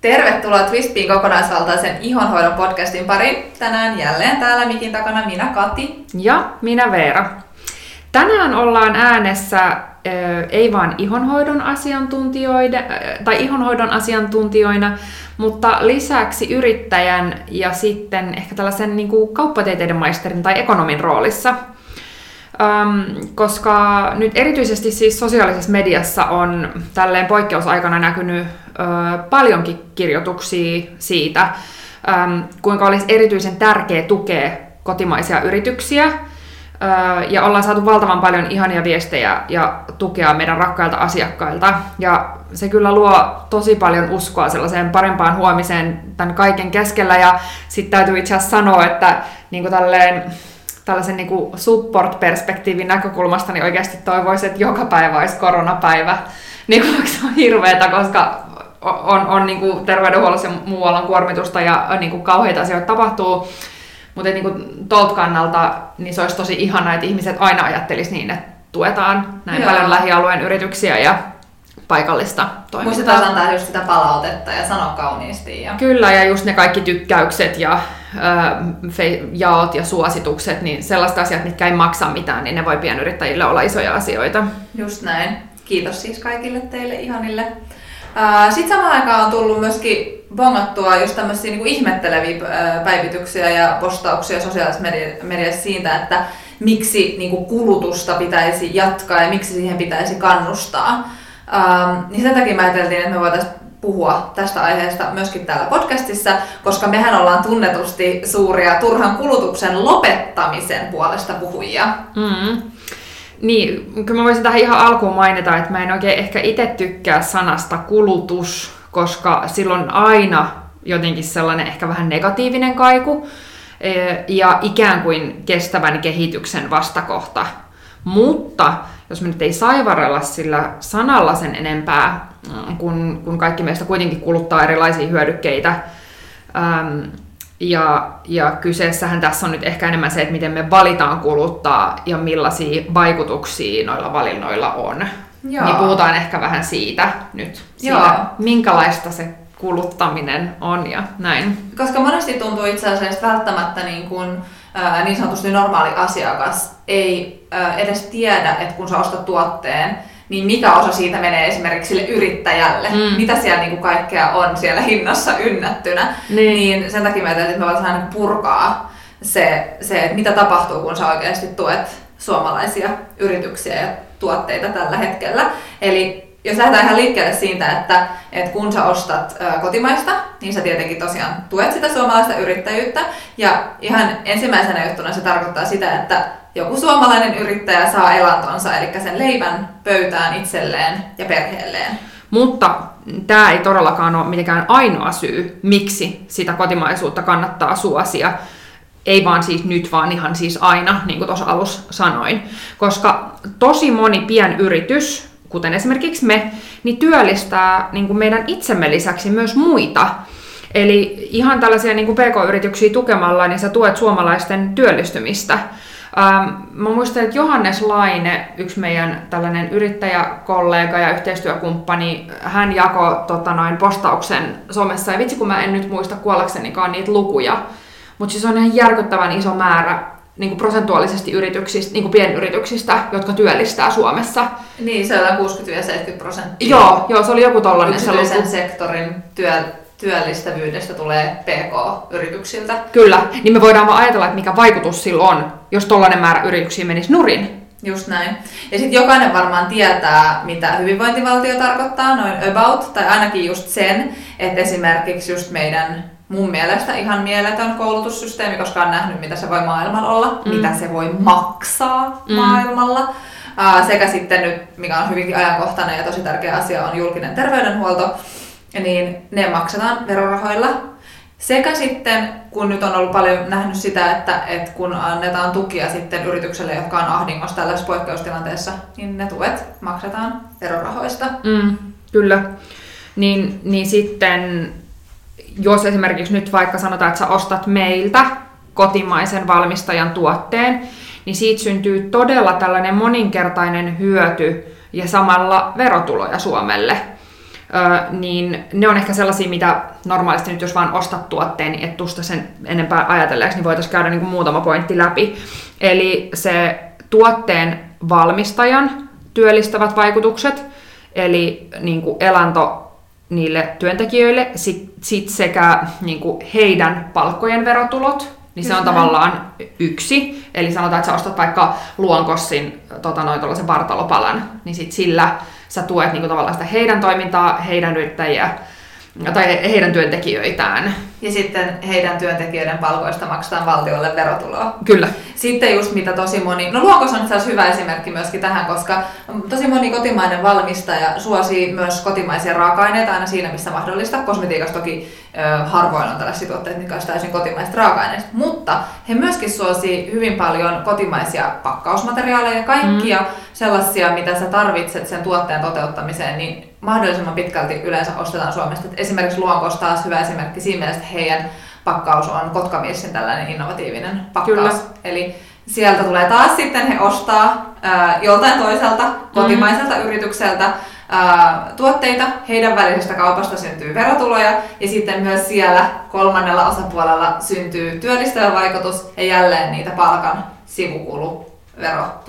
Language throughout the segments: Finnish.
Tervetuloa Twistiin kokonaisvaltaisen ihonhoidon podcastin pariin. Tänään jälleen täällä mikin takana minä Kati. Ja minä Veera. Tänään ollaan äänessä ei vaan ihonhoidon asiantuntijoina, mutta lisäksi yrittäjän ja sitten ehkä tällaisen niin kuin kauppatieteiden maisterin tai ekonomin roolissa. Koska nyt erityisesti siis sosiaalisessa mediassa on tälleen poikkeusaikana näkynyt paljonkin kirjoituksia siitä, kuinka olisi erityisen tärkeää tukea kotimaisia yrityksiä. Ja ollaan saatu valtavan paljon ihania viestejä ja tukea meidän rakkailta asiakkailta. Ja se kyllä luo tosi paljon uskoa sellaiseen parempaan huomiseen tämän kaiken keskellä. Ja sitten täytyy itse asiassa sanoa, että niinku tällaisen niinku support-perspektiivin näkökulmasta niin oikeasti toivoisin, että joka päivä olisi koronapäivä. Niinku, se on hirveetä, koska on niinku terveydenhuollossa ja muualla on kuormitusta ja niinku kauheita asioita tapahtuu. Mutta niinku tuolta kannalta niin se olisi tosi ihanaa, että ihmiset aina ajattelisi niin, että tuetaan näin paljon lähialueen yrityksiä ja paikallista toimintaa. Muistetaan antaa just sitä palautetta ja sanoa kauniisti. Ja... Kyllä, ja just ne kaikki tykkäykset ja jaot ja suositukset, niin sellaiset asiat, mitkä ei maksa mitään, niin ne voi pienyrittäjille olla isoja asioita. Just näin. Kiitos siis kaikille teille ihanille. Sitten samaan aikaan on tullut myöskin bongattua just tämmöisiä niin kuin ihmetteleviä päivityksiä ja postauksia sosiaalisessa mediassa siitä, että miksi niin kuin kulutusta pitäisi jatkaa ja miksi siihen pitäisi kannustaa. Niin sen takia mä ajateltiin, että me voitaisiin puhua tästä aiheesta myöskin täällä podcastissa, koska mehän ollaan tunnetusti suuria turhan kulutuksen lopettamisen puolesta puhujia. Mm. Niin, kyllä mä voisin tähän ihan alkuun mainita, että mä en oikein ehkä itse tykkää sanasta kulutus, koska sillä on aina jotenkin sellainen ehkä vähän negatiivinen kaiku ja ikään kuin kestävän kehityksen vastakohta. Mutta jos me nyt ei saivarella sillä sanalla sen enempää, kun kaikki meistä kuitenkin kuluttaa erilaisia hyödykkeitä, ja kyseessähän tässä on nyt ehkä enemmän se, että miten me valitaan kuluttaa ja millaisia vaikutuksia noilla valinnoilla on. Joo. Niin puhutaan ehkä vähän siitä nyt, siitä, minkälaista se kuluttaminen on ja näin. Koska monesti tuntuu itse asiassa, että välttämättä niin sanotusti normaali asiakas ei edes tiedä, että kun sä ostat tuotteen, niin mikä osa siitä menee esimerkiksi sille yrittäjälle, mitä siellä niinku kaikkea on siellä hinnassa ynnättynä, niin sen takia mä ajattelin, että me voitaisiin purkaa se, että mitä tapahtuu, kun sä oikeasti tuet suomalaisia yrityksiä ja tuotteita tällä hetkellä. Eli jos lähdetään ihan liikkeelle siitä, että kun sä ostat kotimaista, niin sä tietenkin tosiaan tuet sitä suomalaista yrittäjyyttä, ja ihan ensimmäisenä juttuna se tarkoittaa sitä, että joku suomalainen yrittäjä saa elantonsa, eli sen leivän pöytään itselleen ja perheelleen. Mutta tämä ei todellakaan ole mitenkään ainoa syy, miksi sitä kotimaisuutta kannattaa suosia. Ei vaan siis nyt, vaan ihan siis aina, niin kuin tuossa alussa sanoin. Koska tosi moni pienyritys, kuten esimerkiksi me, niin työllistää niin kuin meidän itsemme lisäksi myös muita. Eli ihan tällaisia niin kuin pk-yrityksiä tukemalla, niin sä tuet suomalaisten työllistymistä. Mä muistan, että Johannes Laine, yksi meidän tällainen yrittäjäkollega ja yhteistyökumppani, hän jakoi postauksen somessa, ja vitsi kun mä en nyt muista kuollaksenikaan niitä lukuja, mutta siis on ihan järkyttävän iso määrä niin kuin prosentuaalisesti yrityksistä, niin kuin pienyrityksistä, jotka työllistää Suomessa. Niin, se on 60-70%. Joo, se oli joku tollainen. Yksityisen sektorin työllistävyydestä tulee PK-yrityksiltä. Kyllä, niin me voidaan vaan ajatella, että mikä vaikutus sillä on, jos tollainen määrä yrityksiä menisi nurin. Just näin. Ja sitten jokainen varmaan tietää, mitä hyvinvointivaltio tarkoittaa, noin about, tai ainakin just sen, että esimerkiksi just meidän mun mielestä ihan mieletön koulutussysteemi, koska on nähnyt, mitä se voi maailmalla olla, mitä se voi maksaa maailmalla. Sekä sitten nyt, mikä on hyvinkin ajankohtainen ja tosi tärkeä asia, on julkinen terveydenhuolto. Niin ne maksetaan verorahoilla. Sekä sitten, kun nyt on ollut paljon nähnyt sitä, että kun annetaan tukia sitten yritykselle, jotka on ahdingossa tällaisessa poikkeustilanteessa, niin ne tuet maksetaan verorahoista. Kyllä. Niin sitten, jos esimerkiksi nyt vaikka sanotaan, että sä ostat meiltä kotimaisen valmistajan tuotteen, niin siitä syntyy todella tällainen moninkertainen hyöty ja samalla verotuloja Suomelle. niin ne on ehkä sellaisia, mitä normaalisti nyt jos vaan ostat tuotteen, niin et tusta sen enempää ajatelleeksi, niin voitaisiin käydä niin kuin muutama pointti läpi. Eli se tuotteen valmistajan työllistävät vaikutukset, eli niin kuin elanto niille työntekijöille, sit sekä niin kuin heidän palkkojen verotulot, niin se on tavallaan yksi. Eli sanotaan, että sä ostat vaikka Luonkossin tuollaisen vartalopalan, niin sit sillä sä tuet niin kuin tavallaan sitä heidän toimintaa, heidän yrittäjiä, tai heidän työntekijöitään. Ja sitten heidän työntekijöiden palkoista maksetaan valtiolle verotuloa. Kyllä. Sitten just mitä tosi moni... No Luonkos on itse hyvä esimerkki myöskin tähän, koska tosi moni kotimainen valmistaja suosii myös kotimaisia raaka-aineita aina siinä, missä mahdollista. Kosmetiikassa toki harvoin on tällaisia tuotteita, mitkä on täysin kotimaiset raaka-aineet. Mutta he myöskin suosii hyvin paljon kotimaisia pakkausmateriaaleja ja kaikkia sellaisia, mitä sä tarvitset sen tuotteen toteuttamiseen, niin mahdollisimman pitkälti yleensä ostetaan Suomesta. Et esimerkiksi Luonkos taas hyvä esimerkki siinä mielessä, että heidän pakkaus on Kotka-Miesin tällainen innovatiivinen pakkaus. Kyllä. Eli sieltä tulee taas sitten, he ostaa joltain toiselta kotimaiselta yritykseltä tuotteita, heidän välisestä kaupasta syntyy verotuloja ja sitten myös siellä kolmannella osapuolella syntyy työllistävä vaikutus ja jälleen niitä palkan sivukulu.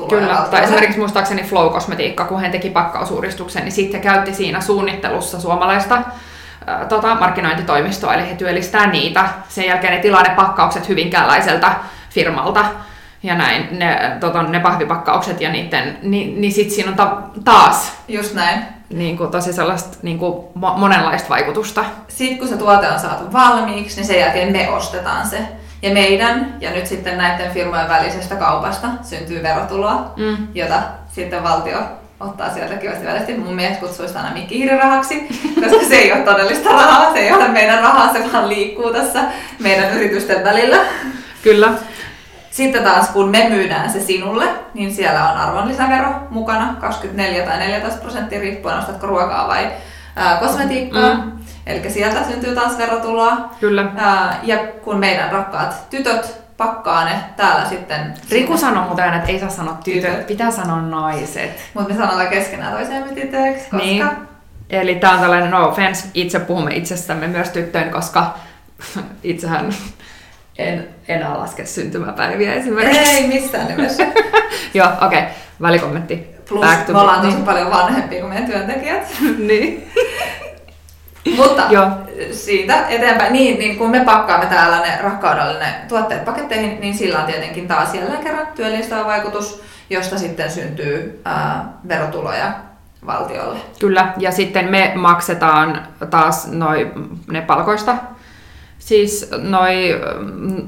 Kyllä, tai esimerkiksi muistaakseni Flow Kosmetiikka, kun hän teki pakkausuudistuksen, niin sitten käytti siinä suunnittelussa suomalaista markkinointitoimistoa, eli he työllistää niitä. Sen jälkeen ne tilaa ne pakkaukset hyvinkäänlaiselta firmalta ja näin, ne pahvipakkaukset ja niiden, niin sitten siinä on taas. Just näin. Niin kuin tosi sellaista niin kuin monenlaista vaikutusta. Sitten kun se tuote on saatu valmiiksi, niin sen jälkeen me ostetaan se. Ja meidän, ja nyt sitten näiden firmojen välisestä kaupasta syntyy verotuloa, jota sitten valtio ottaa sieltä kivasti välisesti. Mun mies kutsuu sitä aina mikkihiirirahaksi, koska se ei ole todellista rahaa, se ei ole meidän rahaa, se vaan liikkuu tässä meidän yritysten välillä. Kyllä. Sitten taas kun me myydään se sinulle, niin siellä on arvonlisävero mukana, 24 tai 14%, riippuen ostatko ruokaa vai kosmetiikkaa. Eli sieltä syntyy taas verotuloa. Kyllä. Ja kun meidän rakkaat tytöt pakkaa ne täällä sitten... Riku sanoo muuten, että ei saa sanoa tytöt, pitää sanoa naiset. Mutta me sanotaan keskenään toisemme tytöiksi, koska... Niin. Eli tää on tällainen no offense, itse puhumme itsestämme myös tyttöön, koska itsehän en enää laske syntymäpäiviä esimerkiksi. Ei missään nimessä. Joo, okei. Välikommentti. Plus me ollaan tosi paljon vanhempia kuin meidän työntekijät. Niin. Mutta joo. Siitä eteenpäin, niin kun me pakkaamme täällä ne rakkaudella ne tuotteet paketteihin, niin sillä on tietenkin taas jälleen kerran työllistävä vaikutus, josta sitten syntyy verotuloja valtiolle. Kyllä, ja sitten me maksetaan taas ne palkoista, siis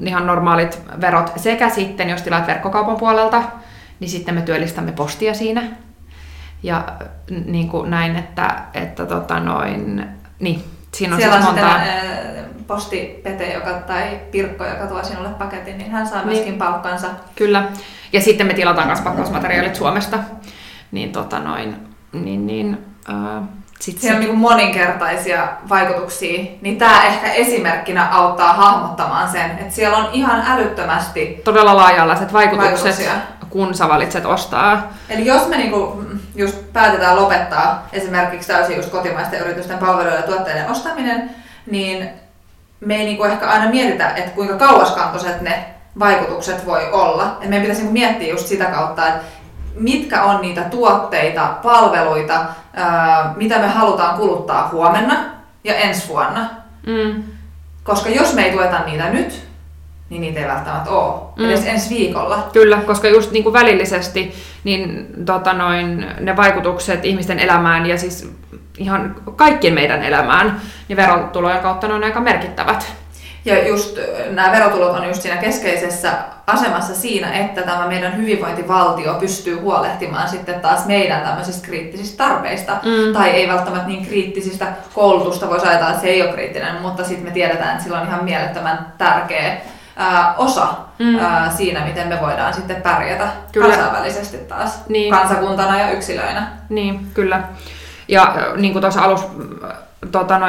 ihan normaalit verot, sekä sitten jos tilaat verkkokaupan puolelta, niin sitten me työllistämme postia siinä. Ja niin kuin näin, että niin, siinä on siellä siis on montaa... sitten postipete tai Pirkko, joka tuo sinulle paketin, niin hän saa myöskin palkkansa. Kyllä. Ja sitten me tilataan myös pakkausmateriaalit Suomesta. Niin siellä on niin kuin moninkertaisia vaikutuksia, niin tämä ehkä esimerkkinä auttaa hahmottamaan sen, että siellä on ihan älyttömästi... Todella laaja-alaiset vaikutukset, kun sä valitset ostaa. Eli jos me niinku just päätetään lopettaa esimerkiksi täysin just kotimaisten yritysten palveluiden ja tuotteiden ostaminen, niin me ei niinku ehkä aina mietitä, että kuinka kauaskantoiset ne vaikutukset voi olla. Et meidän pitäisi niinku miettiä just sitä kautta, että mitkä on niitä tuotteita, palveluita, mitä me halutaan kuluttaa huomenna ja ensi vuonna. Koska jos me ei tueta niitä nyt, niin niitä ei välttämättä ole, edes ensi viikolla. Kyllä, koska just niin kuin välillisesti niin, ne vaikutukset ihmisten elämään ja siis ihan kaikkien meidän elämään, niin verotulojen kautta ne on aika merkittävät. Ja just nämä verotulot on just siinä keskeisessä asemassa siinä, että tämä meidän hyvinvointivaltio pystyy huolehtimaan sitten taas meidän tämmöisistä kriittisistä tarpeista. Tai ei välttämättä niin kriittisistä koulutusta, voisi ajatella, että se ei ole kriittinen, mutta sitten me tiedetään, että sillä on ihan mielettömän tärkeä osa siinä, miten me voidaan sitten pärjätä kansainvälisesti taas kansakuntana ja yksilöinä. Niin, kyllä. Ja niin kuin tuossa alussa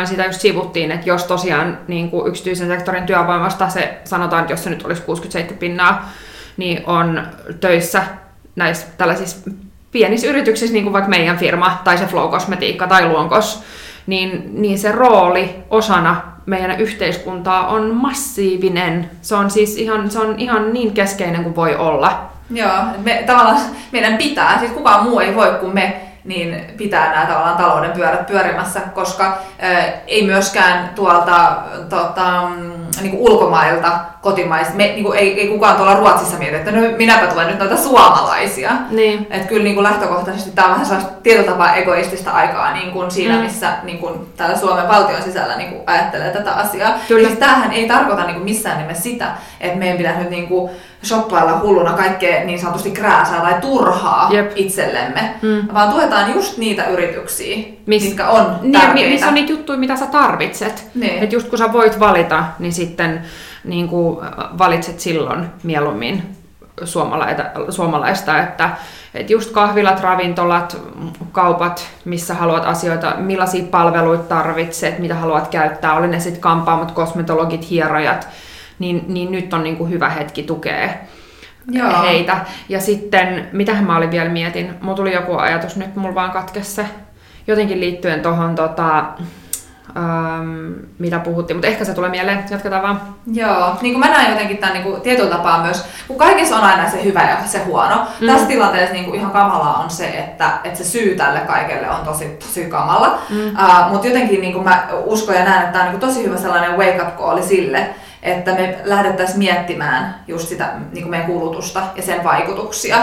sitä just sivuttiin, että jos tosiaan niin kuin yksityisen sektorin työvoimasta se sanotaan, että jos se nyt olisi 60-70%, niin on töissä näissä tällaisissa pienissä yrityksissä, niin kuin vaikka meidän firma tai se Flow Kosmetiikka tai Luonkos, niin se rooli osana meidän yhteiskuntaa on massiivinen. Se on ihan niin keskeinen kuin voi olla. Joo, tavallaan meidän pitää, siis kukaan muu ei voi kuin me, niin pitää nämä tavallaan talouden pyörät pyörimässä, koska ei myöskään tuolta niin ulkomailta kotimaista, niin ei kukaan tuolla Ruotsissa mieti, että no minäpä tuen nyt noita suomalaisia. Niin. Että kyllä niin lähtökohtaisesti tämä on vähän sellaista tietyllä tapaa egoistista aikaa niin kuin siinä, missä niin kuin täällä Suomen valtion sisällä niin kuin ajattelee tätä asiaa. Kyllä. Siis tämähän ei tarkoita niin kuin missään nimessä sitä, että meidän pitää nyt niin kuin shoppailla hulluna kaikkea niin sanotusti krääsää tai turhaa itsellemme, vaan tuetaan just niitä yrityksiä, mitkä on tärkeitä. Missä on niitä juttuja, mitä sä tarvitset. Niin. Että just kun sä voit valita, niin sitten niin kuin valitset silloin mieluummin suomalaista, että just kahvilat, ravintolat, kaupat, missä haluat asioita, millaisia palveluita tarvitset, mitä haluat käyttää, oli ne sitten kampaamot, kosmetologit, hierojat, niin nyt on niin kuin hyvä hetki tukea heitä. Ja sitten, mitähän mä olin vielä mietin, mulla tuli joku ajatus, nyt mulla vaan katkesi se, jotenkin liittyen tuohon mitä puhuttiin, mutta ehkä se tulee mieleen, jatketaan vaan. Joo, niin kuin mä näen jotenkin tämän niin kuin tietyllä tapaa myös, kun kaikessa on aina se hyvä ja se huono. Tässä tilanteessa niin kuin ihan kamalaa on se, että se syy tälle kaikelle on tosi kamala. Mutta jotenkin niin kuin mä uskon ja näen, että tämä on niin kuin tosi hyvä sellainen wake up call sille, että me lähdettäisiin miettimään just sitä niin kuin meidän kulutusta ja sen vaikutuksia.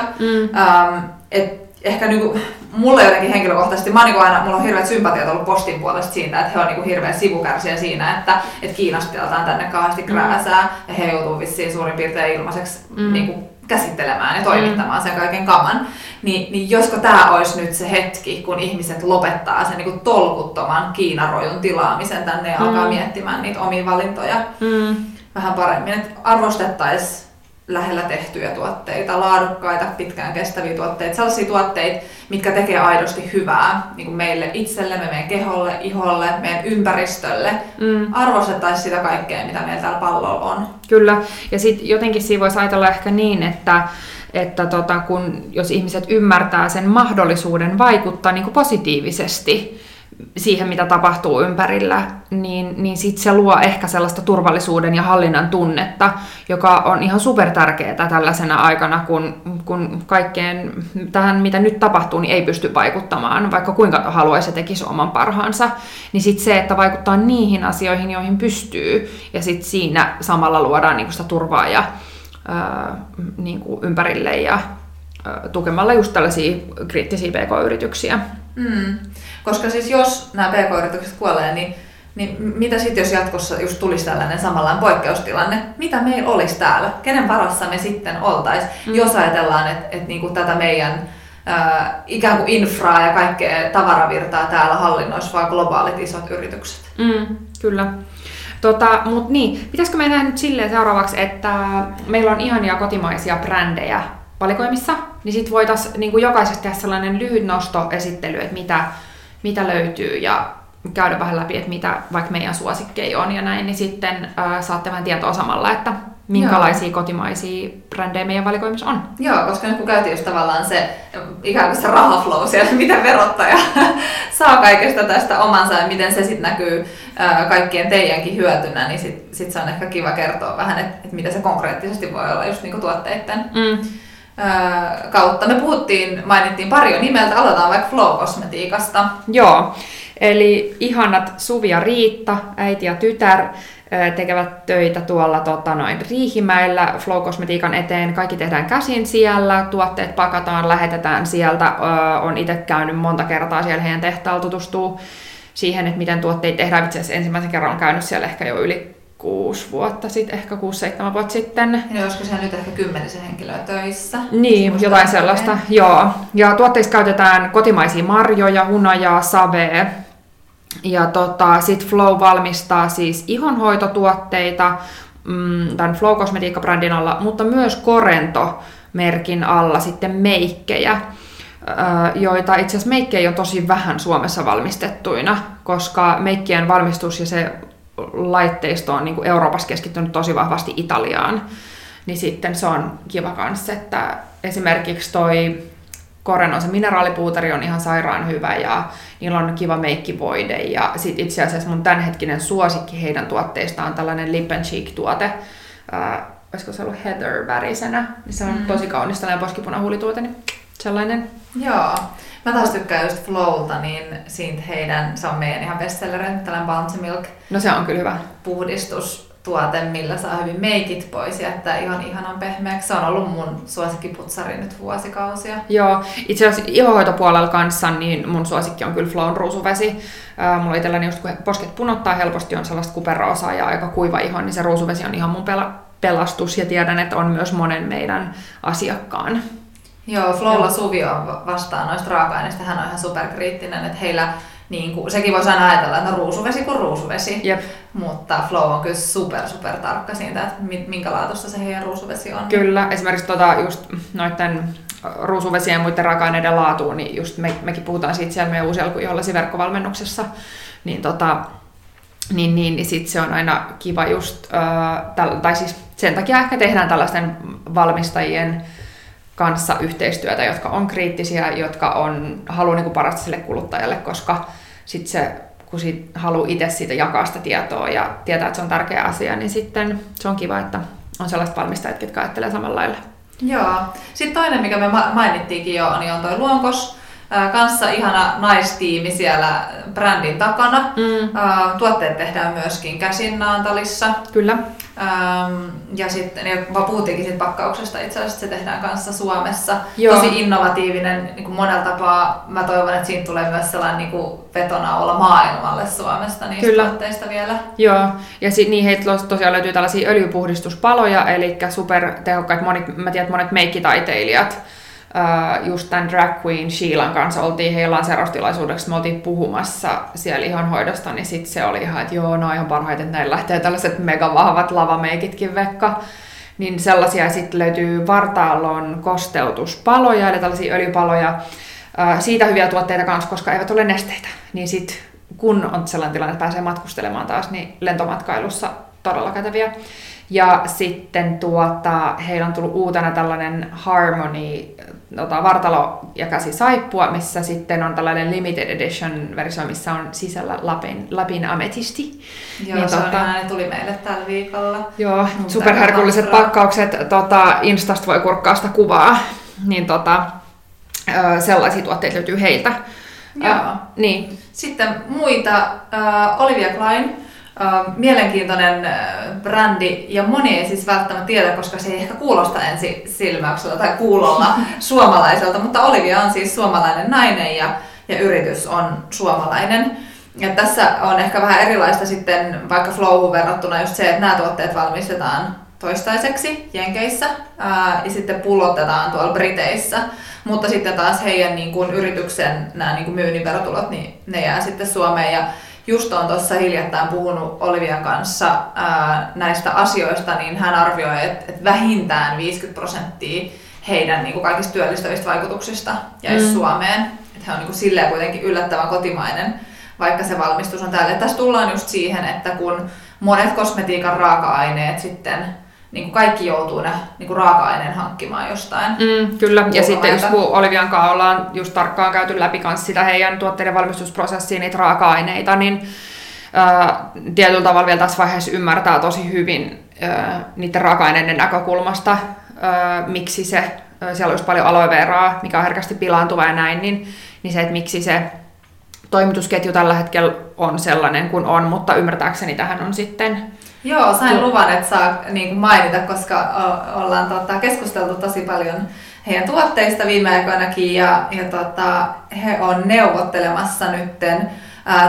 Ehkä niinku, mulle jotenkin henkilökohtaisesti, mulla on hirveät sympatiat ollut postin puolesta siitä, että he on niinku hirveän sivukärsiä siinä, että Kiinasta tilataan tänne kauheasti krääsää ja he joutuu vissiin suurin piirtein ilmaiseksi niinku, käsittelemään ja toimittamaan sen kaiken kaman. Niin josko tämä olisi nyt se hetki, kun ihmiset lopettaa sen niinku, tolkuttoman Kiinarojun tilaamisen tänne ja alkaa miettimään niitä omia valintoja vähän paremmin, että arvostettaisiin lähellä tehtyjä tuotteita, laadukkaita, pitkään kestäviä tuotteita, sellaisia tuotteita, mitkä tekee aidosti hyvää niin kuin meille itsellemme, meidän keholle, iholle, meidän ympäristölle. Arvostettaisiin sitä kaikkea, mitä meillä täällä pallolla on. Kyllä, ja sitten jotenkin siinä voisi ajatella ehkä niin, että jos ihmiset ymmärtää sen mahdollisuuden vaikuttaa niin kuin positiivisesti siihen, mitä tapahtuu ympärillä, niin sitten se luo ehkä sellaista turvallisuuden ja hallinnan tunnetta, joka on ihan supertärkeää tällaisena aikana, kun kaikkeen tähän, mitä nyt tapahtuu, niin ei pysty vaikuttamaan, vaikka kuinka haluaisi ja tekisi oman parhaansa. Niin sitten se, että vaikuttaa niihin asioihin, joihin pystyy, ja sitten siinä samalla luodaan niinku sitä turvaa ja niinku ympärille ja tukemalla just tällaisia kriittisiä pk-yrityksiä. Koska siis jos nämä pk-yritykset kuolee, niin mitä sitten jos jatkossa just tulisi tällainen samanlainen poikkeustilanne? Mitä meillä olisi täällä? Kenen varassa me sitten oltaisiin, jos ajatellaan, että niinku tätä meidän ikään kuin infraa ja kaikkea tavaravirtaa täällä hallinnoisi vaan globaalit isot yritykset? Kyllä. Mut niin, pitäisikö me nähdä nyt silleen seuraavaksi, että meillä on ihania kotimaisia brändejä valikoimissa, niin sitten voitaisiin niin jokaisesta tehdä sellainen lyhyt nostoesittely, että mitä löytyy ja käydä vähän läpi, että mitä vaikka meidän suosikkeja on ja näin, niin sitten saatte vähän tietoa samalla, että minkälaisia kotimaisia brändejä meidän valikoimissa on. Joo, koska nyt kun käytiin just tavallaan se ikään kuin se rahaflow siellä, miten verottaja saa kaikesta tästä omansa ja miten se sitten näkyy kaikkien teidänkin hyötynä, niin sit se on ehkä kiva kertoa vähän, että mitä se konkreettisesti voi olla just niin kuin tuotteiden kautta. Me mainittiin pari nimeltä, aloitetaan vaikka Flow Kosmetiikasta. Joo, eli ihanat Suvi ja Riitta, äiti ja tytär, tekevät töitä tuolla Riihimäellä Flow Kosmetiikan eteen. Kaikki tehdään käsin siellä, tuotteet pakataan, lähetetään sieltä. On itse käynyt monta kertaa siellä heidän tehtaalla, tutustuu siihen, että miten tuotteita tehdään. Itse asiassa ensimmäisen kerran on käynyt siellä ehkä jo yli 6 vuotta sitten, ehkä 6-7 vuotta sitten. Ja olisiko siellä nyt ehkä 10 henkilöä töissä? Niin, jotain sellaista, joo. Ja tuotteissa käytetään kotimaisia marjoja, hunajaa, savea. Ja sit Flow valmistaa siis ihonhoitotuotteita tämän Flow Kosmetiikka-brändin alla, mutta myös Korento-merkin alla sitten meikkejä, joita itse asiassa meikkejä on tosi vähän Suomessa valmistettuina, koska meikkien valmistus ja se laitteisto on niin kuin Euroopassa keskittynyt tosi vahvasti Italiaan, niin sitten se on kiva kans, että esimerkiksi toi Koreno, se mineraalipuutari on ihan sairaan hyvä ja niillä on kiva meikkivoide. Ja sit itse asiassa mun tämänhetkinen suosikki heidän tuotteistaan on tällainen Lip and Cheek-tuote. Olisiko se ollut heather-värisenä? Se on tosi kaunis tällainen poskipunahuulituote, niin sellainen. Joo. Mä taas tykkään just Flowlta, niin siitä heidän, se on meidän ihan bestsellerin, tällainen Bounce Milk. No se on kyllä hyvä. Puhdistustuote, millä saa hyvin meikit pois ja jättää ihan ihanan pehmeäksi. Se on ollut mun suosikkiputsari nyt vuosikausia. Joo, itse asiassa ihohoitopuolella kanssa, niin mun suosikki on kyllä Flown ruusuvesi. Mulla itselläni just kun posket punottaa helposti, on sellaista kuperoosaa ja aika kuiva iho, niin se ruusuvesi on ihan mun pelastus ja tiedän, että on myös monen meidän asiakkaan. Joo, Flowlla Suvi on vastaan noista raaka-aineista, hän on ihan superkriittinen, että heillä niin kuin, sekin voisi aina ajatella, että no ruusuvesi kuin ruusuvesi, jep. Mutta Flow on kyllä super tarkka siitä, että minkälaatuista se heidän ruusuvesi on. Kyllä, esimerkiksi just noiden ruusuvesien ja muiden raaka-aineiden laatuun, niin just mekin puhutaan siitä siellä meidän uusi alkuihollasi verkkovalmennuksessa, niin niin sit se on aina kiva just, tai siis sen takia ehkä tehdään tällaisten valmistajien kanssa yhteistyötä, jotka on kriittisiä, jotka on, haluaa niin kuin parasta sille kuluttajalle, koska sit se, kun sit haluaa itse siitä jakaa sitä tietoa ja tietää, että se on tärkeä asia, niin sitten se on kiva, että on sellaiset valmistajat, jotka ajattelee samalla lailla. Joo. Sitten toinen, mikä me mainittiinkin jo, niin on toi Luonkos. Kanssa ihana naistiimi siellä brändin takana. Tuotteet tehdään myöskin käsin Naantalissa. Kyllä. Ja sitten puhuttiinkin siitä pakkauksesta itse asiassa, se tehdään kanssa Suomessa. Joo. Tosi innovatiivinen niin kuin monella tapaa. Mä toivon, että siinä tulee myös sellainen niin kuin vetonaula maailmalle Suomesta niistä kyllä. Tuotteista vielä. Joo, ja niin heitä tosiaan löytyy tällaisia öljypuhdistuspaloja, eli supertehokkaita. Mä tiedän, että monet meikkitaiteilijat just tämän drag queen Sheilan kanssa oltiin heillä lanseeraustilaisuudeksi, me oltiin puhumassa siellä ihonhoidosta, niin sitten se oli ihan, että joo, no ihan parhaiten, että näin lähtee tällaiset mega vahvat lavameikitkin vekka. Niin sellaisia sitten löytyy Vartaalon kosteutuspaloja, eli tällaisia öljypaloja. Siitä hyviä tuotteita kanssa, koska eivät ole nesteitä. Niin sitten kun on sellainen tilanne, että pääsee matkustelemaan taas, niin lentomatkailussa todella käteviä. Ja sitten heillä on tullut uutena tällainen Harmony vartalo- ja käsisaippua, missä sitten on tällainen limited edition versio, missä on sisällä Lapin ametisti. Joo, niin, se on ne tuli meille tällä viikolla. Joo, superherkulliset pakkaukset, Instasta voi kurkkaa sitä kuvaa, niin sellaisia tuotteita löytyy heiltä. Joo. Niin. Sitten muita, Olivia Klein. Mielenkiintoinen brändi ja moni ei siis välttämättä tiedä, koska se ei ehkä kuulosta ensi silmäyksellä tai kuulolla suomalaiselta, mutta Olivia on siis suomalainen nainen ja yritys on suomalainen. Ja tässä on ehkä vähän erilaista sitten vaikka Flowhun verrattuna just se, että nämä tuotteet valmistetaan toistaiseksi Jenkeissä ja sitten pullotetaan tuolla Briteissä, mutta sitten taas heidän niin kuin, yrityksen nämä niin kuin myynnin verotulot, niin ne jää sitten Suomeen ja just on tuossa hiljattain puhunut Olivian kanssa näistä asioista, niin hän arvioi, että vähintään 50% heidän niin kuin kaikista työllistävistä vaikutuksista jäisi Suomeen. Että he on niin kuin silleen kuitenkin yllättävän kotimainen, vaikka se valmistus on täällä. Ja tässä tullaan just siihen, että kun monet kosmetiikan raaka-aineet sitten, niin kuin kaikki joutuu ne niin kuin raaka-aineen hankkimaan jostain. Kyllä, ja sitten just kun Olivian kanssa ollaan just tarkkaan käyty läpi kanssa sitä heidän tuotteiden valmistusprosessiin niitä raaka-aineita, niin tietyllä tavalla vielä tässä vaiheessa ymmärtää tosi hyvin niiden raaka-aineiden näkökulmasta, miksi se, siellä on just paljon aloe veraa, mikä on herkästi pilaantuva ja näin, niin se, että miksi se toimitusketju tällä hetkellä on sellainen kuin on, mutta ymmärtääkseni tähän on sitten... Joo, sain luvan, että saa niin mainita, koska ollaan keskusteltu tosi paljon heidän tuotteista viime aikoinakin ja he on neuvottelemassa nytten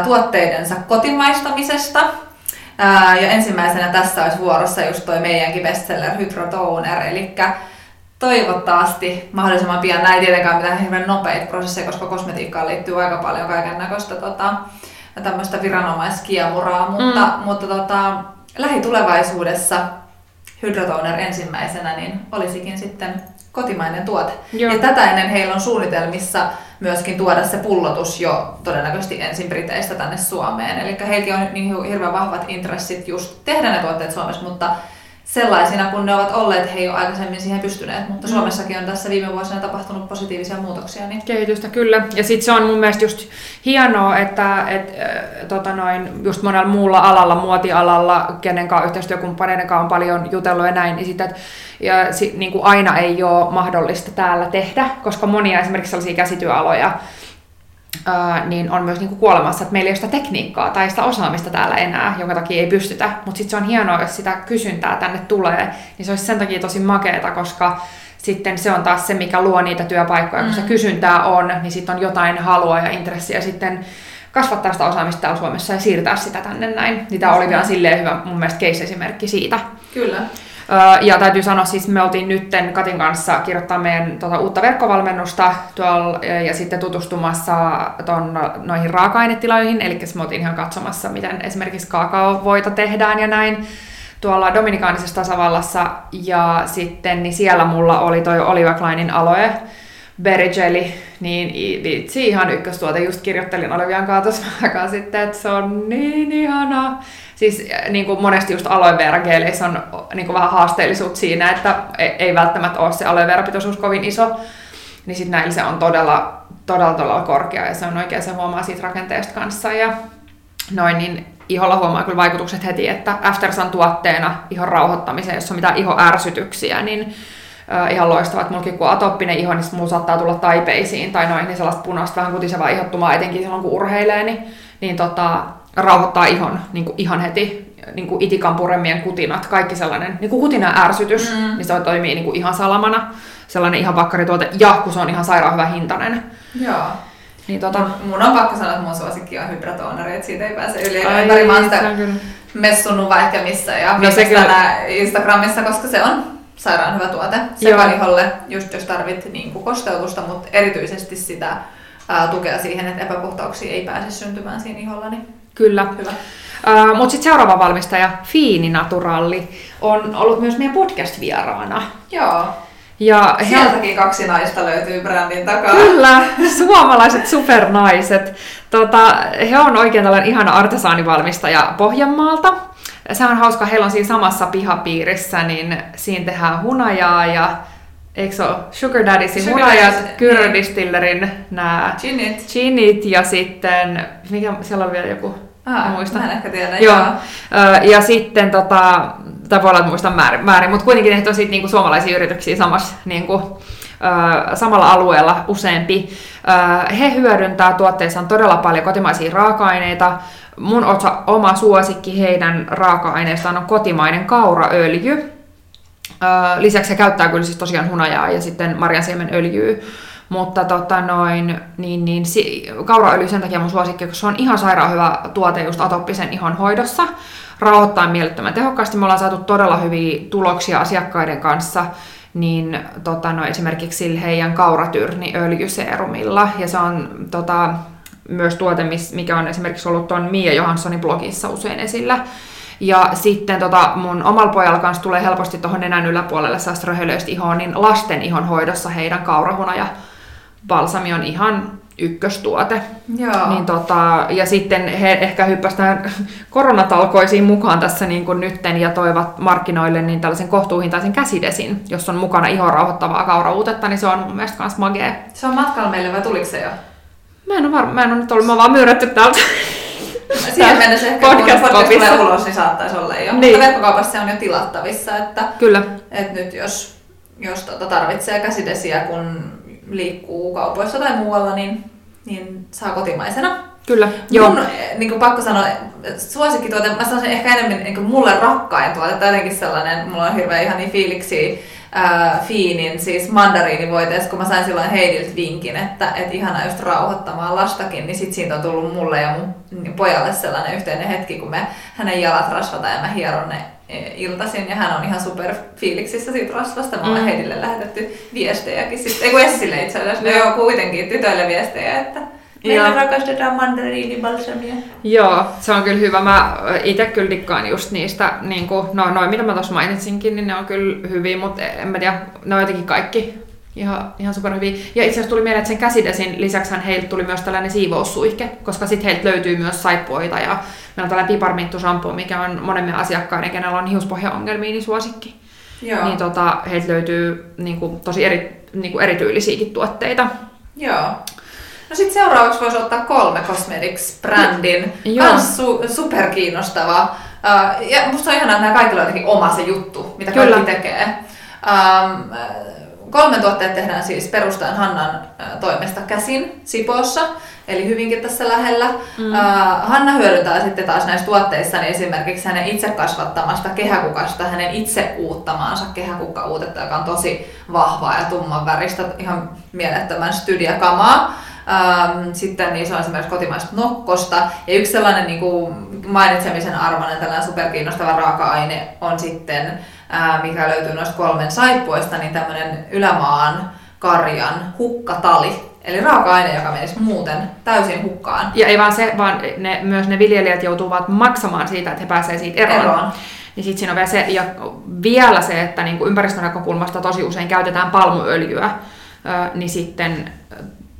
tuotteidensa kotimaistamisesta. Ja ensimmäisenä tässä olisi vuorossa just toi meidänkin bestseller Hydro Toner, eli toivottavasti mahdollisimman pian. Näin tietenkään mitään hirveän nopeita prosesseja, koska kosmetiikkaan liittyy aika paljon kaikennäköistä tämmöistä viranomaiskiemuraa, mutta lähitulevaisuudessa Hydro Toner ensimmäisenä niin olisikin sitten kotimainen tuote. Joo. Ja tätä ennen heillä on suunnitelmissa myöskin tuoda se pullotus jo todennäköisesti ensin Briteistä tänne Suomeen. Eli heilläkin on niin hirveän vahvat intressit just tehdä ne tuotteet Suomessa, mutta sellaisina, kun ne ovat olleet, he ei ole aikaisemmin siihen pystyneet, mutta Suomessakin on tässä viime vuosina tapahtunut positiivisia muutoksia. Niin. Kehitystä kyllä, ja sitten se on mun mielestä just hienoa, että just monella muulla alalla, muotialalla, kenenkaan yhteistyökumppaneidenkaan on paljon jutellut ja näin, niin sitten niin aina ei ole mahdollista täällä tehdä, koska monia esimerkiksi sellaisia käsityöaloja, niin on myös niinku kuolemassa, että meillä ei ole sitä tekniikkaa tai sitä osaamista täällä enää, jonka takia ei pystytä. Mutta sitten se on hienoa, jos sitä kysyntää tänne tulee, niin se olisi sen takia tosi makeeta, koska sitten se on taas se, mikä luo niitä työpaikkoja. Kun se kysyntää on, niin sitten on jotain halua ja intressiä sitten kasvattaa sitä osaamista täällä Suomessa ja siirtää sitä tänne näin. Niin tämä oli vielä silleen hyvä mun mielestä case-esimerkki siitä. Kyllä. Ja täytyy sanoa, siis me oltiin nytten Katin kanssa kirjoittaa meidän uutta verkkovalmennusta tuolla, ja sitten tutustumassa noihin raaka-ainetiloihin, eli me oltiin ihan katsomassa, miten esimerkiksi kaakaovoita tehdään ja näin tuolla Dominikaanisessa tasavallassa, ja sitten niin siellä mulla oli toi Olivia Kleinin aloe berry jelly, niin vitsi, ihan ykköstuote, just kirjoittelin Olivian kanssa tuossa aikaa sitten, että se on niin ihanaa. Siis niin kuin monesti just aloe vera geeleissä on niin kuin vähän haasteellisuutta siinä, että ei välttämättä ole se aloe vera pitoisuus kovin iso, niin sitten näillä se on todella korkea, ja se on oikein, se huomaa siitä rakenteesta kanssa ja noin, niin iholla huomaa kyllä vaikutukset heti, että Aftersun tuotteena ihon rauhoittamiseen, jos on mitään ihoärsytyksiä, niin ihan loistavat. Mullakin kun on atooppinen iho, niin mulla saattaa tulla taipeisiin tai noin, niin sellaista punaista vähän kutisevaa ihottumaa, etenkin silloin kun urheilee, niin rauhoittaa ihon niin kuin ihan heti, niin kuin itikan puremien kutinat, kaikki sellainen niin kuin kutina-ärsytys, niin se toimii niin kuin ihan salamana, sellainen ihan vakkarituote, ja kun se on ihan sairaan hyvä hintainen. Joo. Niin, mun on pakko sanoa, että mun suosikki on hydratoonari, että siitä ei pääse yli. Mä sitä messunut vaikka missä ja Instagramissa, koska se on sairaan hyvä tuote sekaiholle, just jos tarvit niin kuin kosteutusta, mutta erityisesti sitä tukea siihen, että epäpuhtauksia ei pääse syntymään siinä iholla. Niin kyllä. Hyvä. Mutta sitten seuraava valmistaja, Fiini Naturali, on ollut myös meidän podcast-vieraana. Joo. Ja sieltäkin kaksi naista löytyy brändin takaa. Kyllä, suomalaiset supernaiset. He on oikein tällainen ihana artesaanivalmistaja Pohjanmaalta. Se on hauska, heillä on siinä samassa pihapiirissä, niin siinä tehdään hunajaa ja eikö se ole Sugar Daddysin hunajat, Kyrdistillerin nämä ginit ja sitten, mikä siellä on vielä joku, muista. Mä en ehkä tiedä. Joo. Ja sitten, tai voi olla, että muistan määrin, mutta kuitenkin ne on siitä niinku suomalaisia yrityksiä samassa, niinku, samalla alueella useampi. He hyödyntää tuotteissaan todella paljon kotimaisia raaka-aineita. Mun oma suosikki heidän raaka-aineistaan on kotimainen kauraöljy. Lisäksi he käyttää kyllä siis tosiaan hunajaa ja sitten marjansiemenöljyä. Mutta kauraöljy sen takia mun suosikki, koska se on ihan sairaan hyvä tuote just atooppisen ihon hoidossa. Rauhoittaa mielettömän tehokkaasti. Me ollaan saatu todella hyviä tuloksia asiakkaiden kanssa. Niin esimerkiksi sillä heidän kauratyrniöljyseerumilla. Ja se on myös tuote, mikä on esimerkiksi ollut tuon Mia Johanssonin blogissa usein esillä. Ja sitten mun omalla pojalla kanssa tulee helposti tuohon nenän yläpuolelle sellaista röhelöistä ihoa, niin lasten ihon hoidossa heidän kaurahuna ja balsami on ihan ykköstuote. Joo. Niin ja sitten he ehkä hyppästään koronatalkoisiin mukaan tässä niin kuin nytten ja toivat markkinoille niin tällaisen kohtuuhintaisen käsidesin, jos on mukana ihoa rauhoittavaa kaurauutetta, niin se on mun mielestä kans magee. Se on matkalla meille vai tuliko se jo? Mä en ole nyt ollut, mä oon vaan myyrätty täältä. Siihen mennessä ehkä podcast tulee ulos, niin saattaisi olla jo. Niin. Mutta verkkokaupassa se on jo tilattavissa, että, kyllä. Että nyt jos tarvitsee käsidesiä, kun liikkuu kaupoissa tai muualla, niin saa kotimaisena. Kyllä. Mun, niin kuin pakko sanoa, suosikkituote, mä sanoisin ehkä enemmän niin kuin mulle rakkain tuote, tai jotenkin sellainen, mulla on hirveän ihania fiiliksiä Fiinin, siis mandariinivoiteessa, kun mä sain silloin Heidiltä vinkin, että ihana just rauhoittamaan lastakin, niin sit siitä on tullut mulle ja mun pojalle sellainen yhteinen hetki, kun me hänen jalat rasvataan ja mä hieron ne iltaisin, ja hän on ihan super fiiliksissä siitä rasvasta. Mä olen Heidille lähetetty viestejäkin sitten, ei Essille itse asiassa, joo kuitenkin tytöille viestejä, että meillä rakastetaan mandariinibalsamia. Joo, se on kyllä hyvä. Mä itse kyllä dikkaan just niistä, niin kuin, mitä mä tuossa mainitsinkin, niin ne on kyllä hyviä, mutta en mä tiedä, ne on jotenkin kaikki Ihan superhyviä. Ja itse asiassa tuli mieleen, että sen käsidesin lisäksi heiltä tuli myös tällainen siivoussuihke, koska sitten heiltä löytyy myös saippuoita ja meillä on tällainen piparminttushampoo, mikä on monemme asiakkaiden, kenellä on hiuspohjaongelmia, niin suosikki. Joo. Niin heiltä löytyy niinku tosi erityylisiäkin tuotteita. Joo. No sitten seuraavaksi voisi ottaa Kolme Cosmetics-brändin. Kans superkiinnostava. Ja musta on ihanaa, että nämä kaikilla on jotenkin oma se juttu, mitä kaikki tekee. Kolmen tuotteet tehdään siis perustajan Hannan toimesta käsin Sipoossa, eli hyvinkin tässä lähellä. Hanna hyödyntää sitten taas näissä tuotteissa niin esimerkiksi hänen itse kasvattamasta kehäkukasta, hänen itse uuttamaansa kehäkukka-uutetta, joka on tosi vahvaa ja tumman väristä, ihan mielettömän studiakamaa. Sitten niissä on esimerkiksi kotimaista nokkosta. Ja yksi sellainen niin kuin mainitsemisen arvoinen tällainen superkiinnostava raaka-aine on sitten, mikä löytyy noista Kolmen saippuista, niin tämmöinen Ylämaan karjan hukkatali. Eli raaka-aine, joka menisi muuten täysin hukkaan. Ja ei vaan se, vaan myös ne viljelijät joutuvat maksamaan siitä, että he pääsevät siitä eroon. Niin sitten siinä on vielä se, ja vielä se, että niin kuin ympäristönäkökulmasta tosi usein käytetään palmuöljyä, niin sitten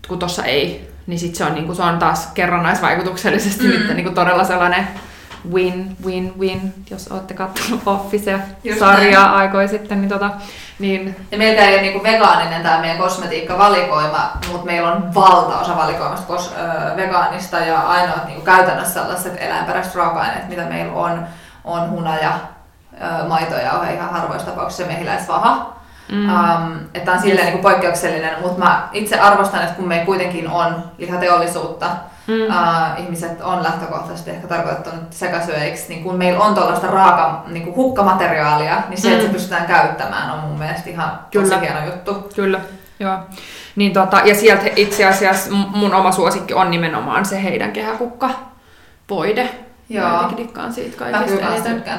kun tuossa ei, niin sit se on, niin se on taas kerrannaisvaikutuksellisesti niin todella sellainen win-win-win, jos olette kattonut Office-sarjaa aikoja sitten. Niin niin. Ja meillä ei ole niin vegaaninen tämä meidän kosmetiikkavalikoima, mutta meillä on valtaosa valikoimasta vegaanista ja ainoat niin käytännössä sellaiset eläinperäiset raaka-aineet, mitä meillä on hunaja, maitoja, ihan harvoissa tapauksissa mehiläisvaha. Että on silleen niin kuin poikkeuksellinen, mutta mä itse arvostan, että kun meillä kuitenkin on lihateollisuutta, ihmiset on lähtökohtaisesti ehkä tarkoitettu nyt sekasyöjiksi, niin kun meillä on tuollaista niin hukkamateriaalia, niin se, että se pystytään käyttämään, on mun mielestä ihan tosi hieno juttu. Kyllä, joo. Niin ja sieltä itse asiassa mun oma suosikki on nimenomaan se heidän kehäkukka-voide. Joo. Dikkaan siitä kaikista.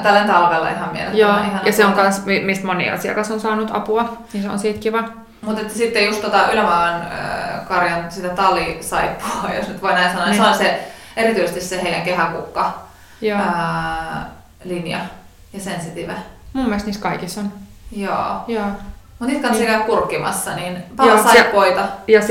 Tällä talvella ihan mielettömän ihana. Ja se on myös, mistä moni asiakas on saanut apua, niin se on siitä kiva. Mutta sitten just Ylämaan karjan sitä talisaippua, jos nyt voi näin sanoa, niin se on se, erityisesti se heidän kehäkukka linja ja sensitive. Mun mielestä niissä kaikissa on. Joo. Mutta niitä kannattaa käydä kurkkimassa, niin paljon saippuita,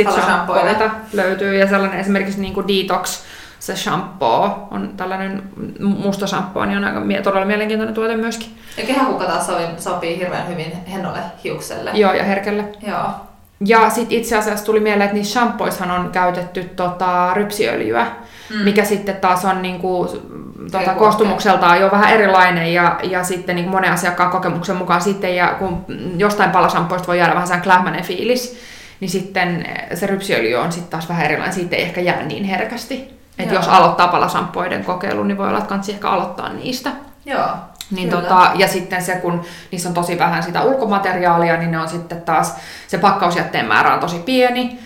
paljon shampoita löytyy. Ja sellainen esimerkiksi niinku detox. Se shampoo on tällainen musta shampoo, niin on aika todella mielenkiintoinen tuote myöskin. Ja kehäkukka taas sopii hirveän hyvin hennolle, hiukselle. Joo, ja herkelle. Joo. Ja sitten itse asiassa tuli mieleen, että niissä shampoissahan on käytetty rypsiöljyä, mikä sitten taas on niinku, koostumukseltaan jo vähän erilainen ja sitten niinku monen asiakkaan kokemuksen mukaan sitten, ja kun jostain palashampoista voi jäädä vähän sen klähmäinen fiilis, niin sitten se rypsiöljy on sitten taas vähän erilainen, siitä ei ehkä jää niin herkästi. Että jos aloittaa palasamppoiden kokeilun, niin voi olla, että kansi ehkä aloittaa niistä. Joo, niin ja sitten se, kun niissä on tosi vähän sitä ulkomateriaalia, niin ne on sitten taas, se pakkausjätteen määrä on tosi pieni.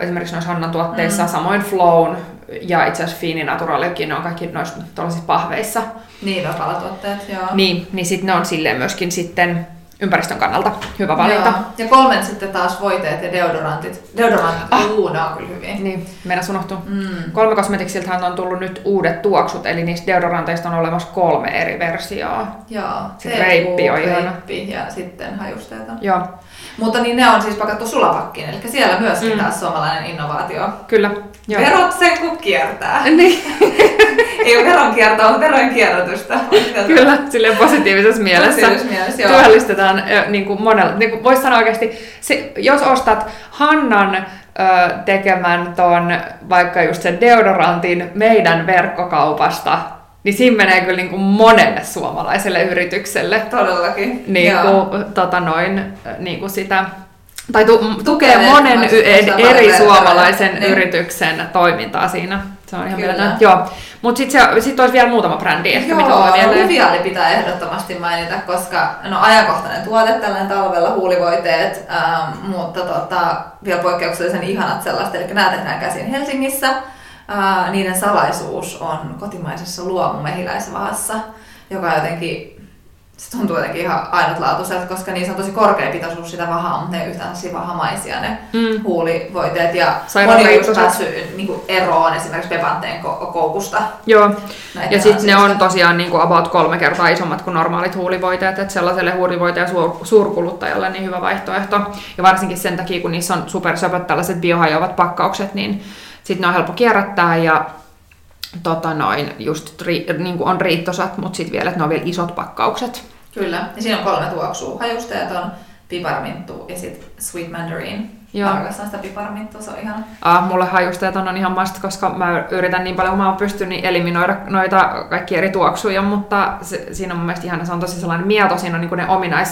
Esimerkiksi noissa Hannan tuotteissa, samoin Flown ja itse asiassa Fiini Naturalikin, ne on kaikki noissa tuollaisissa pahveissa. Niin, palatuotteet, joo. Niin sitten ne on silleen myöskin sitten ympäristön kannalta hyvä valinta. Ja Kolmen sitten taas voiteet ja deodorantit. Ne on kyllä hyviä. Niin, meidän unohtuu. Kolme Cosmeticsiltähän on tullut nyt uudet tuoksut, eli niistä deodoranteista on olemassa 3 eri versioa. Joo. Sitten reippi on ihana. Ja sitten hajusteita. Joo. Mutta niin ne on siis pakattu sulapakkiin, eli siellä myöskin taas suomalainen innovaatio. Kyllä. Joo. Verot sen kun kiertää. Niin. Ei ole veronkiertoa, mutta veronkierrätystä. Kyllä, silleen positiivisessa mielessä. Työllistetään niin kuin monella. Niin kuin voisi sanoa oikeasti, jos ostat Hannan tekemän ton, vaikka just sen deodorantin meidän verkkokaupasta, niin siinä menee kyllä niin kuin monelle suomalaiselle yritykselle. Todellakin. Niin kuin, niin kuin sitä, tai tukee monen eri suomalaisen yrityksen toimintaa siinä. Se on ihan mieletön. Joo. Mut sit olisi vielä muutama brändi ehkä, mitä tulee mieleen. Luviaali pitää ehdottomasti mainita, koska ajankohtainen tuote tällainen talvella, huulivoiteet, mutta vielä poikkeuksellisen ihanat sellaiset, eli nämä tehdään käsin Helsingissä. Niiden salaisuus on kotimaisessa luomumehiläisvahassa, joka jotenkin se tuntuu jotenkin ihan ainutlaatuiselta, koska niissä on tosi korkea pitoisuus sitä vahaa, mutta ne ei yhtään tosi vahamaisia ne huulivoiteet. Ja moni on just päässyt niinku eroon esimerkiksi Pepanteen koukusta. Joo, no, ja sitten ne on tosiaan niinku about 3 kertaa isommat kuin normaalit huulivoiteet. Et sellaiselle huulivoiteen suurkuluttajalle niin hyvä vaihtoehto. Ja varsinkin sen takia, kun niissä on supersöpöt tällaiset biohajoavat pakkaukset, niin sitten ne on helppo kierrättää ja just niin on riittosat, mutta sitten vielä, että ne on vielä isot pakkaukset. Kyllä, ja siinä on 3 tuoksua. Hajusteet on piparminttu ja sitten sweet mandarin. Tarkastan sitä piparminttua, se on ihan... mulle hajusteet on ihan must, koska mä yritän niin paljon, kun mä pystyn niin eliminoida noita kaikki eri tuoksuja, mutta siinä on mun mielestä ihana, se on tosi sellainen mieto, siinä on niin ne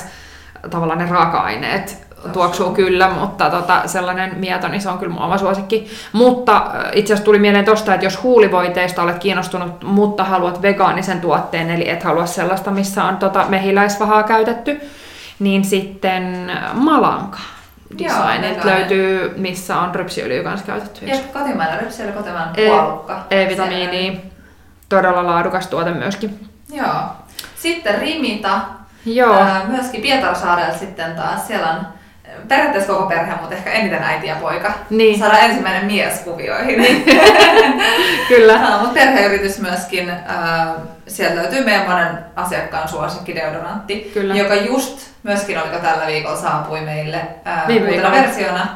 tavallaan ne raaka-aineet. Tuoksuu kyllä, mutta sellainen mieto, niin se on kyllä mun oma suosikki. Mutta itse asiassa tuli mieleen tosta, että jos huulivoiteista olet kiinnostunut, mutta haluat vegaanisen tuotteen, eli et halua sellaista, missä on mehiläisvahaa käytetty, niin sitten Malanka designit löytyy, missä on rypsiöljyä kanssa käytetty. Ja kotimainen rypsiöljy, kotimainen puolukka. E-vitamiinia, todella laadukas tuote myöskin. Joo. Sitten Rimita, myöskin Pietarsaarella sitten taas, siellä on periaatteessa koko perhe, mutta ehkä eniten äiti ja poika. Niin. Saadaan ensimmäinen mies kuvioihin. Niin. Kyllä. Mutta perheyritys myöskin. Sieltä löytyy meidän monen asiakkaan suosikki deodorantti, joka just myöskin oliko tällä viikolla saapui meille uutena versiona.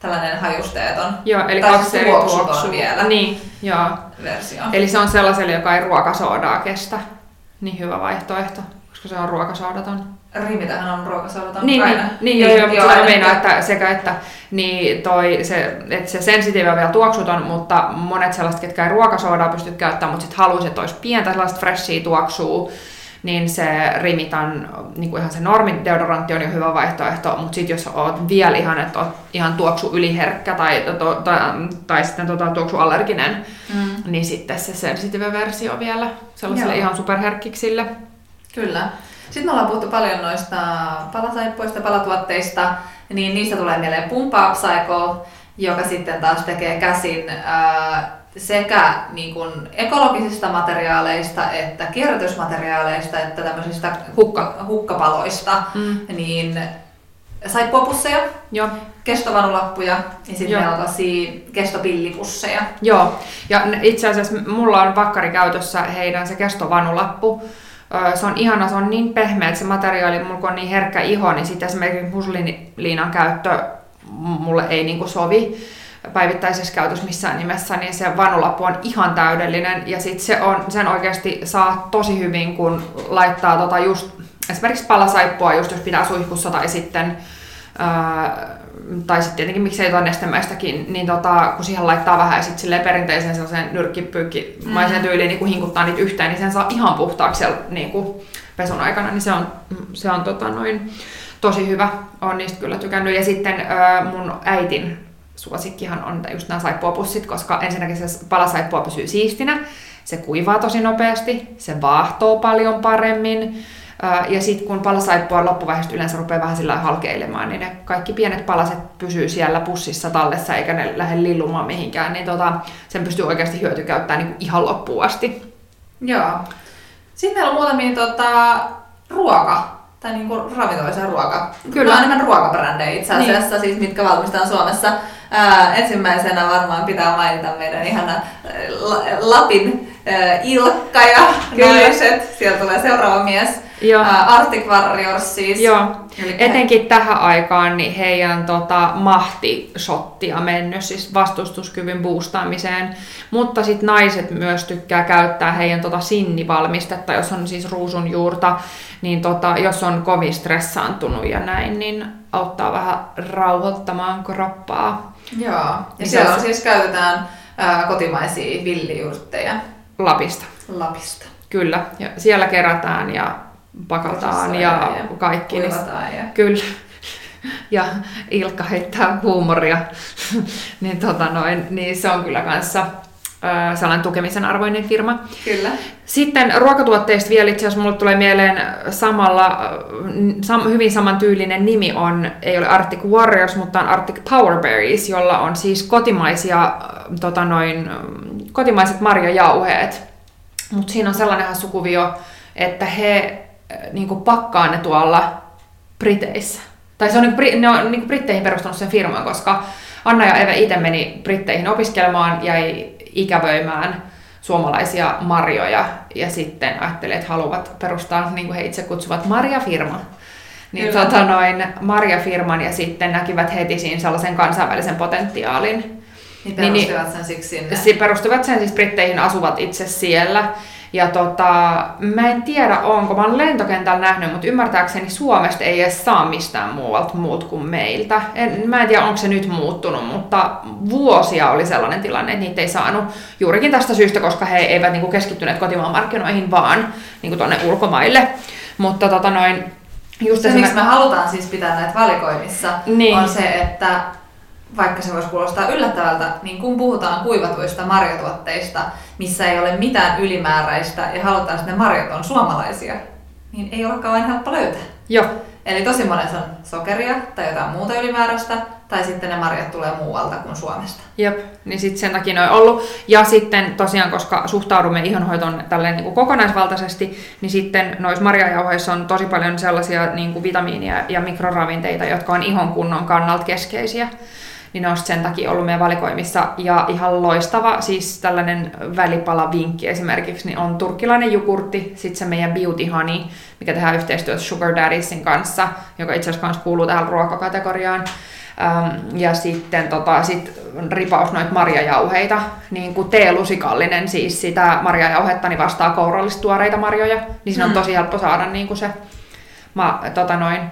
Tällainen hajusteeton. Joo, eli 2 eri tuoksua vielä. Niin, joo. Versio. Eli se on sellaiselle, joka ei ruokasoodaa kestä. Niin hyvä vaihtoehto, koska se on ruokasoodaton. Rimitähän on ruokasoodaton. Niin, meinaa, että sekä että niin se sensitiivä vielä tuoksuton, mutta monet sellaiset, ketkä ei ruokasoodaa pysty käyttämään, mutta sitten haluaisi, että olisi pientä sellaista freshia tuoksua, niin se Rimitan, niin kuin ihan se normin deodorantti on jo hyvä vaihtoehto, mutta sitten jos olet vielä ihan, että olet ihan tuoksu yliherkkä tai sitten tuoksuallerginen, niin sitten se sensitiivä versio vielä sellaiselle ihan superherkkiksille. Kyllä. Sitten me ollaan puhuttu paljon noista palasaippuista, palatuotteista, niin niistä tulee mieleen Pump Up Psycho, joka sitten taas tekee käsin sekä niin kuin ekologisista materiaaleista, että kierrätysmateriaaleista, että tämmöisistä hukkapaloista, niin saippuapusseja, kestovanulappuja ja sitten meillä on tosia kestopillipusseja. Joo, ja itse asiassa mulla on vakkari käytössä heidän se kestovanulappu. Se on ihana, se on niin pehmeä, että se materiaali, mulla on niin herkkä iho, niin sitten esimerkiksi musliininan käyttö mulle ei niin kuin sovi päivittäisessä käytössä missään nimessä, niin se vanulapu on ihan täydellinen. Ja sitten sen oikeasti saa tosi hyvin, kun laittaa just esimerkiksi palasaippua, just jos pitää suihkussa tai sitten... tai sitten tietenkin miksei jotain nestemäistäkin, niin kun siihen laittaa vähän ja sitten perinteisen sellaisen nyrkkipyykkimaisen tyyliin niin kun hinkuttaa niitä yhteen, niin sen saa ihan puhtaaksi siellä, niin kun pesun aikana, niin se on tosi hyvä. Olen niistä kyllä tykännyt. Ja sitten mun äitin suosikkihan on just nämä saippuapussit, koska ensinnäkin se palasaippua pysyy siistinä, se kuivaa tosi nopeasti, se vaahtoo paljon paremmin. Ja sitten kun palasaippuan loppuvaiheessa yleensä rupeaa vähän sillä halkeilemaan, niin ne kaikki pienet palaset pysyy siellä pussissa tallessa eikä ne lähde lillumaan mihinkään, niin sen pystyy oikeasti hyötykäyttämään niin ihan loppuun asti. Joo. Sitten meillä on muutamia ravintoisen ruoka. Kyllä. Nämä on enemmän ruokabrändejä itse asiassa, siis, mitkä valmistetaan Suomessa. Ensimmäisenä varmaan pitää mainita meidän ihana Lapin Ilkka ja naiset. Sieltä tulee seuraava mies. Arctic Warriors siis. Joo. Etenkin tähän aikaan niin heidän mahtishottia mennyt siis vastustuskyvyn boostaamiseen, mutta sitten naiset myös tykkää käyttää heidän sinnivalmistetta, jos on siis ruusunjuurta, niin jos on kovin stressaantunut ja näin, niin auttaa vähän rauhoittamaan kroppaa. Joo, ja niin siellä on siis käytetään kotimaisia villijuurtteja. Lapista. Kyllä, ja siellä kerätään ja pakataan ja kaikki. Kuivataan ja... Kyllä. Ja Ilkka heittää huumoria. niin se on kyllä kanssa sellainen tukemisen arvoinen firma. Kyllä. Sitten ruokatuotteista vielä itse asiassa mulle tulee mieleen hyvin samantyylinen nimi on, ei ole Arctic Warriors, mutta on Arctic Powerberries, jolla on siis kotimaiset marjajauheet. Mutta siinä on sellainen sukuvio, että he niinku pakkaa ne tuolla Briteissä. Tai se on niinku, ne on niinku Britteihin perustunut sen firmaan, koska Anna ja Eva itse meni Britteihin opiskelemaan, jäi ikävöimään suomalaisia marjoja ja sitten ajattelin, että haluavat perustaa, niin kuin he itse kutsuvat, marjafirman. Niin marjafirman ja sitten näkivät heti siinä sellaisen kansainvälisen potentiaalin. Niin perustivat sen siksi sinne. Perustivat sen siis Britteihin, asuvat itse siellä. Ja mä en tiedä onko, mä oon lentokentällä nähnyt, mutta ymmärtääkseni Suomesta ei edes saa mistään muualta muut kuin meiltä. Mä en tiedä onko se nyt muuttunut, mutta vuosia oli sellainen tilanne, että niitä ei saanut juurikin tästä syystä, koska he eivät niinku keskittyneet kotimaan markkinoihin, vaan niinku tuonne ulkomaille. Mutta just se miksi me halutaan siis pitää näitä valikoimissa niin. On se, että vaikka se voisi kuulostaa yllättävältä, niin kun puhutaan kuivatuista marjatuotteista, missä ei ole mitään ylimääräistä ja halutaan, että ne marjat on suomalaisia, niin ei olekaan aina helppo löytää. Joo. Eli tosi monessa on sokeria tai jotain muuta ylimääräistä, tai sitten ne marjat tulee muualta kuin Suomesta. Jep, niin sitten sen takia ne on ollut. Ja sitten tosiaan, koska suhtaudumme ihonhoitoon tälleen niin kuin kokonaisvaltaisesti, niin sitten noissa marjajauheissa on tosi paljon sellaisia niin kuin vitamiinia ja mikroravinteita, jotka on ihon kunnon kannalta keskeisiä. Niin ne on sen takia ollut meidän valikoimissa. Ja ihan loistava, siis tällainen välipalavinkki esimerkiksi, niin on turkkilainen jogurtti, sitten se meidän Beauty Honey, mikä tehdään yhteistyössä Sugar Daddysin kanssa, joka itse asiassa kanssa kuuluu tähän ruokakategoriaan. Ja sitten sit ripaus noita marjajauheita, niin kuin teelusikallinen, siis sitä marjajauhetta niin vastaa kourallista tuoreita marjoja, niin siinä on tosi helppo saada niin kuin se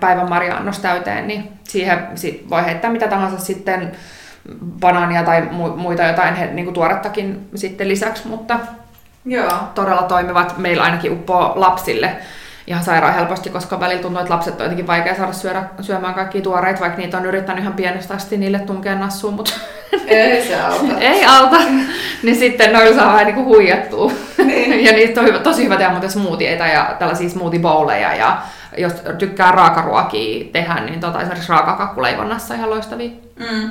päivän marja-annos täyteen, niin siihen sit voi heittää mitä tahansa sitten banaania tai muita jotain niin kuin tuorettakin sitten lisäksi, mutta joo. Todella toimivat. Meillä ainakin uppoo lapsille ihan sairaan helposti, koska välillä tuntuu, että lapset on jotenkin vaikea saada syömään kaikkia tuoreita, vaikka niitä on yrittänyt ihan pienestä asti niille tunkea nassuun, mutta ei se auta. Ei auta. Niin sitten noilla saa vähän niinku huijattua. Niin. Ja niitä on tosi hyvä tehdä muuten smoothieita ja tällaisia smoothie bowleja. Ja jos tykkää raakaruokia tehdä, niin esimerkiksi raakakakkuleivonnassa ihan loistavia. Mm.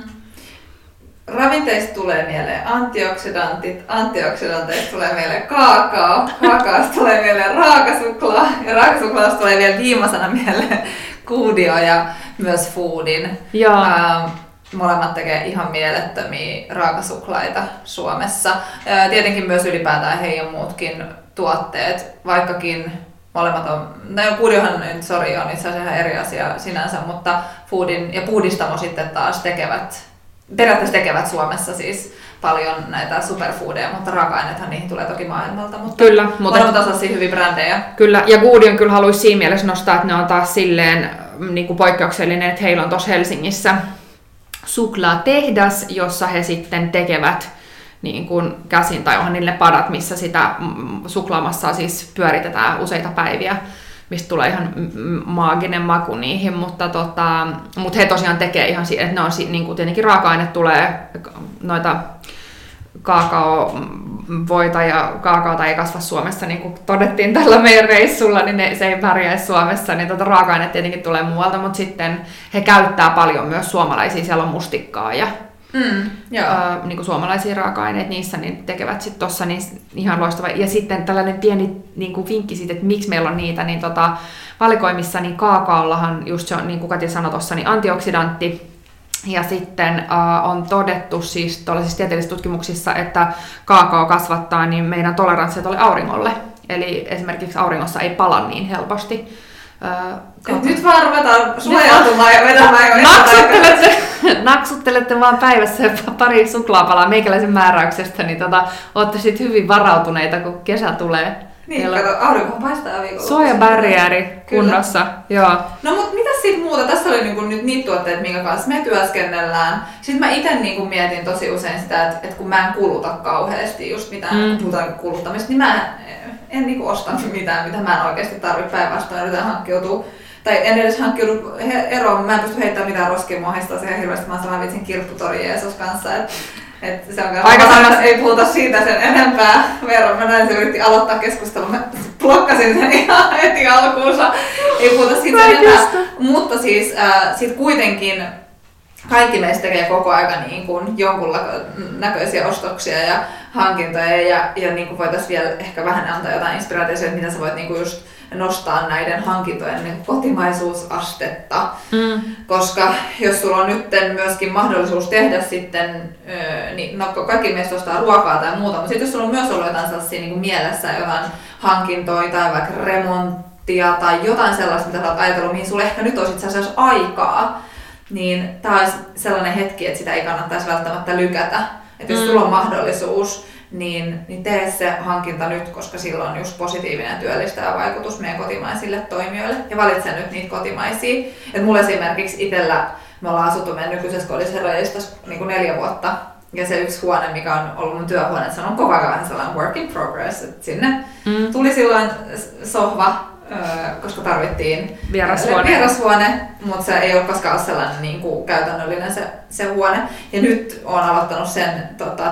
Ravinteista tulee mieleen antioksidantit, antioksidanteista tulee mieleen kaakao, kaakaosta tulee mieleen raakasuklaa ja raakasuklaasta tulee vielä viimeisena mieleen Goodio ja myös Foodin. Molemmat tekee ihan mielettömiä raakasuklaita Suomessa. Tietenkin myös ylipäätään heidän muutkin tuotteet, vaikinkin molemmat on, Goodiohan on itse asiassa ihan eri asia sinänsä, mutta Foodin ja Pudistamo sitten taas tekevät Suomessa siis paljon näitä superfoodeja, mutta raaka-ainethan niihin tulee toki maailmalta, mutta kyllä, molemmat osaa siinä hyviä brändejä. Kyllä, ja Goodion kyllä haluaisi siinä mielessä nostaa, että ne on taas silleen niin kuin poikkeuksellinen, että heillä on tuossa Helsingissä suklaatehdas, jossa he sitten tekevät niin kuin käsin, tai onhan niille padat, missä sitä suklaamassaa siis pyöritetään useita päiviä, mistä tulee ihan maaginen maku niihin, mutta he tosiaan tekee ihan siinä, että ne on niin kuin tietenkin raaka-aine tulee noita kaakaovoita ja kaakaota ei kasva Suomessa, niin kuin todettiin tällä meidän reissulla, niin se ei pärjäisi Suomessa, niin raaka-aine tietenkin tulee muualta, mutta sitten he käyttää paljon myös suomalaisia, siellä on mustikkaa ja niin kuin suomalaisia raaka-aineita niissä, niin tekevät sitten tuossa niin ihan loistava. Ja sitten tällainen pieni niin kuin vinkki siitä, että miksi meillä on niitä niin valikoimissa, niin kaakaollahan just se on, niin kuin Kati sanoi tuossa, niin antioksidantti. Ja sitten on todettu siis tuollaisissa tieteellisissä tutkimuksissa, että kaakao kasvattaa niin meidän toleranssia tuolle auringolle. Eli esimerkiksi auringossa ei pala niin helposti. Nyt vaan ruvetaan suojautumaan ja vetämään jo naksuttelette vaan päivässä pari suklaapalaa meikäläisen määräyksestä, niin ootte sit hyvin varautuneita, kun kesä tulee. Niin, kato, aurinkohan paistaa viikolla. Suojabarriäri kunnossa. Joo. No mut mitäs siitä muuta? Tässä oli niinku nyt niitä tuotteita, minkä kanssa me työskennellään. Sitten mä ite niinku mietin tosi usein sitä, että kun mä en kuluta kauheasti just mitään, kun puhutaan kuluttamista, niin mä en niinku osta mitään, mitä mä en oikeesti tarvitse, päinvastoin yritän hankkiutua. Tai en edes hankkiudu eroon, mä en pysty heittämään mitään roskia, mua heistaa siihen hirveästi, mä sanon vitsin kirpputori Jeesus kanssa. Et se on kanssa, ei puhuta siitä sen enempää. Veera, mä näin, se yritti aloittaa keskustelun, mä blokkasin sen ihan heti alkuunsa. Ei puhuta siitä enempää. Mutta siis sit kuitenkin kaikki meistä tekee koko ajan niin kuin jonkun näköisiä ostoksia ja hankintoja ja niin kuin voitaisiin vielä ehkä vähän antaa jotain inspiraatiota, että mitä sä voit niin kuin just nostaa näiden hankintojen niin kotimaisuusastetta, koska jos sulla on nyt myöskin mahdollisuus tehdä sitten, niin no kaikki meistä ostaa ruokaa tai muuta, mutta sitten jos sulla on myös ollut jotain sellaisia niin kuin mielessä jotain hankintoja tai vaikka remonttia tai jotain sellaista, mitä sä oot ajatellut, mihin sulla ehkä nyt on itse asiassa aikaa, niin tämä olisi sellainen hetki, että sitä ei kannattaisi välttämättä lykätä. Että jos sulla on mahdollisuus, niin tee se hankinta nyt, koska sillä on just positiivinen ja työllistävä vaikutus meidän kotimaisille toimijoille. Ja valitse nyt niitä kotimaisia. Et mulla esimerkiksi itsellä, me ollaan asuttu meidän nykyisessä kodissa Reistassa niin kuin 4 vuotta. Ja se yksi huone, mikä on ollut mun työhuone, se on koko ajan vähän sellainen work in progress. Et sinne tuli silloin sohva, koska tarvittiin vierashuone, mutta se ei ole koskaan sellainen niin kuin käytännöllinen se huone. Ja nyt olen aloittanut sen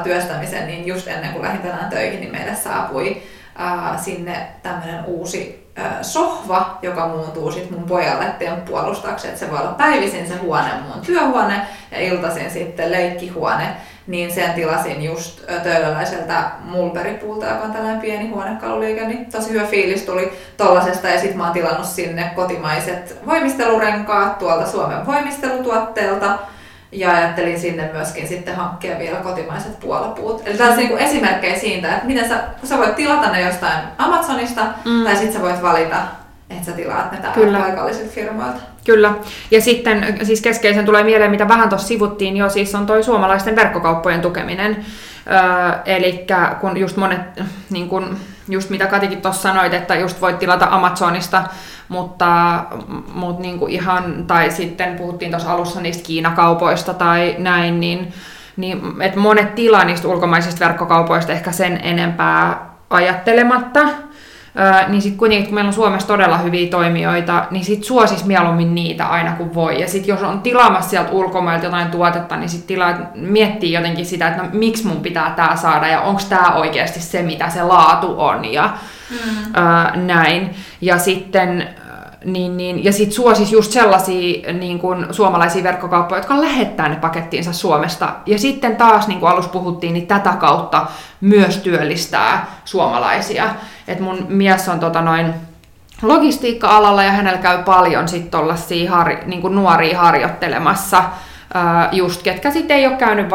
työstämisen, niin just ennen kuin lähdin tänään töihin, niin meille saapui sinne tämmöinen uusi sohva, joka muuntuu sitten mun pojalle temppualustaksi, että se voi olla päivisin se huone, mun työhuone, ja iltaisin sitten leikkihuone. Niin sen tilasin just töölöläiseltä Mulberry-puulta, joka on tällainen pieni huonekaluliike, niin tosi hyvä fiilis tuli tollasesta. Ja sit mä oon tilannut sinne kotimaiset voimistelurenkaat tuolta Suomen voimistelutuotteelta. Ja ajattelin sinne myöskin sitten hankkia vielä kotimaiset puolapuut. Eli tällaisia niin esimerkkejä siitä, että miten sä voit tilata ne jostain Amazonista, tai sit sä voit valita, että sä tilaat ne täällä paikallisilta firmoilta. Kyllä. Ja sitten siis keskeisen tulee mieleen, mitä vähän tuossa sivuttiin jo, siis on toi suomalaisten verkkokauppojen tukeminen. Eli kun just monet, niin kun, just mitä Katikin tuossa sanoit, että just voit tilata Amazonista, mutta niin kun ihan, tai sitten puhuttiin tuossa alussa niistä Kiinakaupoista tai näin, niin että monet tilaa niistä ulkomaisista verkkokaupoista ehkä sen enempää ajattelematta. Niin sitten kuitenkin, kun meillä on Suomessa todella hyviä toimijoita, niin sitten suosis mieluummin niitä aina kun voi. Ja sitten jos on tilaamassa sieltä ulkomailta jotain tuotetta, niin sitten miettii jotenkin sitä, että no, miksi mun pitää tää saada ja onko tää oikeasti se, mitä se laatu on ja näin. Ja sitten ja sit suosis just sellaisia niin kun suomalaisia verkkokauppoja, jotka lähettää ne pakettiinsa Suomesta. Ja sitten taas, niin kuin alussa puhuttiin, niin tätä kautta myös työllistää suomalaisia. Et mun mies on logistiikka-alalla ja hänellä käy paljon sit tollaisia nuoria harjoittelemassa, just ketkä sitten ei ole käynyt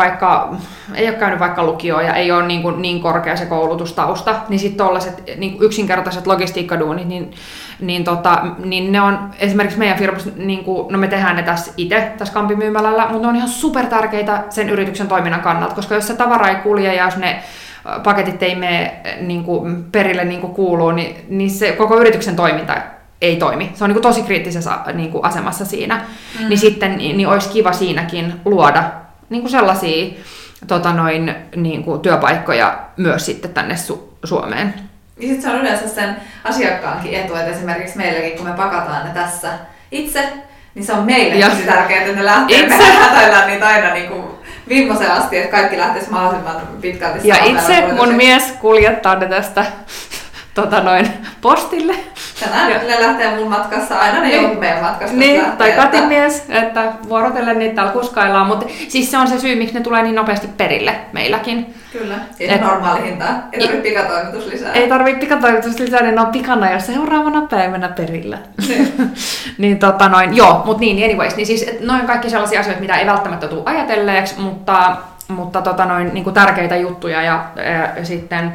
vaikka lukioon ja ei ole niin korkea se koulutustausta, niin sitten tollaiset niin yksinkertaiset logistiikkaduunit, niin ne on esimerkiksi meidän firmassa, niin kuin, no me tehdään ne tässä itse tässä Kampimyymälällä, mutta ne on ihan supertärkeitä sen yrityksen toiminnan kannalta, koska jos se tavara ei kulje ja jos ne paketit ei mene niin kuin perille niin kuin kuuluu, niin se koko yrityksen toiminta ei toimi. Se on niin tosi kriittisessä niin asemassa siinä. Niin sitten niin olisi kiva siinäkin luoda niin sellaisia niin työpaikkoja myös sitten tänne Suomeen. Ja sitten se on yleensä sen asiakkaankin etu, että esimerkiksi meilläkin, kun me pakataan ne tässä itse, niin se on meille tosi tärkeää, että ne lähtee hätäillään niitä aina niin kuin viimeiseen asti, että kaikki lähtisi mahdollisimman pitkälti. Ja itse mun mies kuljettaa ne tästä postille. Tänään ne lähtee mun matkassa, aina ne joku meidän matkasta. Niin, tai Katin mies, että vuorotellen niitä täällä kuskaillaan, mutta siis se on se syy, miksi ne tulee niin nopeasti perille meilläkin. Kyllä, ja normaali hinta. Ei tarvitse pikatoimitus lisää. Ei tarvitse pikatoimitus lisää, niin ne on pikana ja seuraavana päivänä perillä. Niin joo, mutta niin anyways, niin siis noin kaikki sellaisia asioita, mitä ei välttämättä tule ajatelleeksi, mutta niin tärkeitä juttuja ja sitten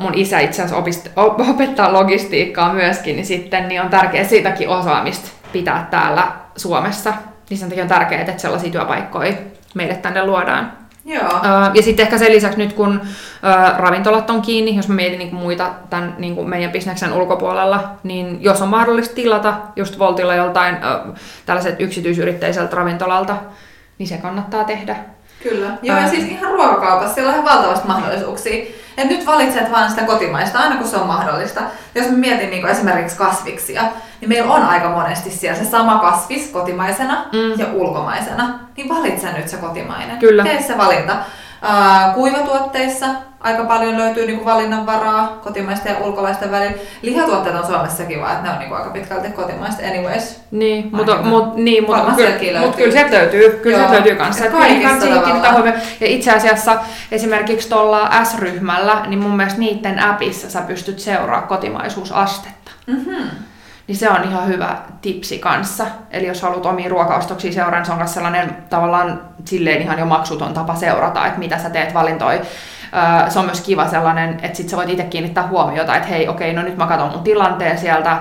mun isä itse asiassa opettaa logistiikkaa myöskin, niin on tärkeää siitäkin osaamista pitää täällä Suomessa. Niin sen takia on tärkeää, että sellaisia työpaikkoja meille tänne luodaan. Joo. Ja sitten ehkä sen lisäksi nyt, kun ravintolat on kiinni, jos mä mietin niin kuin muita tämän niin kuin meidän bisneksen ulkopuolella, niin jos on mahdollista tilata just Voltilla joltain tällaiset yksityisyrittäiseltä ravintolalta, niin se kannattaa tehdä. Kyllä. Joo, ja siis ihan ruokakaupassa siellä on ihan valtavasti mahdollisuuksia. Et nyt valitset vaan sitä kotimaista, aina kun se on mahdollista. Jos mä mietin niin esimerkiksi kasviksia, niin meillä on aika monesti siellä se sama kasvis kotimaisena ja ulkomaisena. Niin valitse nyt se kotimainen. Kyllä. Tee se valinta. Kuivatuotteissa aika paljon löytyy niinku valinnanvaraa kotimaisten ja ulkolaisten välillä. Lihatuotteet on Suomessakin vaan, että ne on niinku aika pitkälti kotimaista anyways. Niin, mutta kyllä sieltä löytyy. Kyllä sieltä löytyy kanssa. Ja itse asiassa esimerkiksi tuolla S-ryhmällä, niin mun mielestä niiden appissa sä pystyt seuraamaan kotimaisuusastetta. Mm-hmm. Niin se on ihan hyvä tipsi kanssa. Eli jos haluat omia ruokaostoksia seuraa, niin se on myös sellainen tavallaan silleen ihan jo maksuton tapa seurata, että mitä sä teet valintoja. Se on myös kiva sellainen, että sit sä voit itse kiinnittää huomiota, että hei okei, no nyt mä katon mun tilanteen sieltä,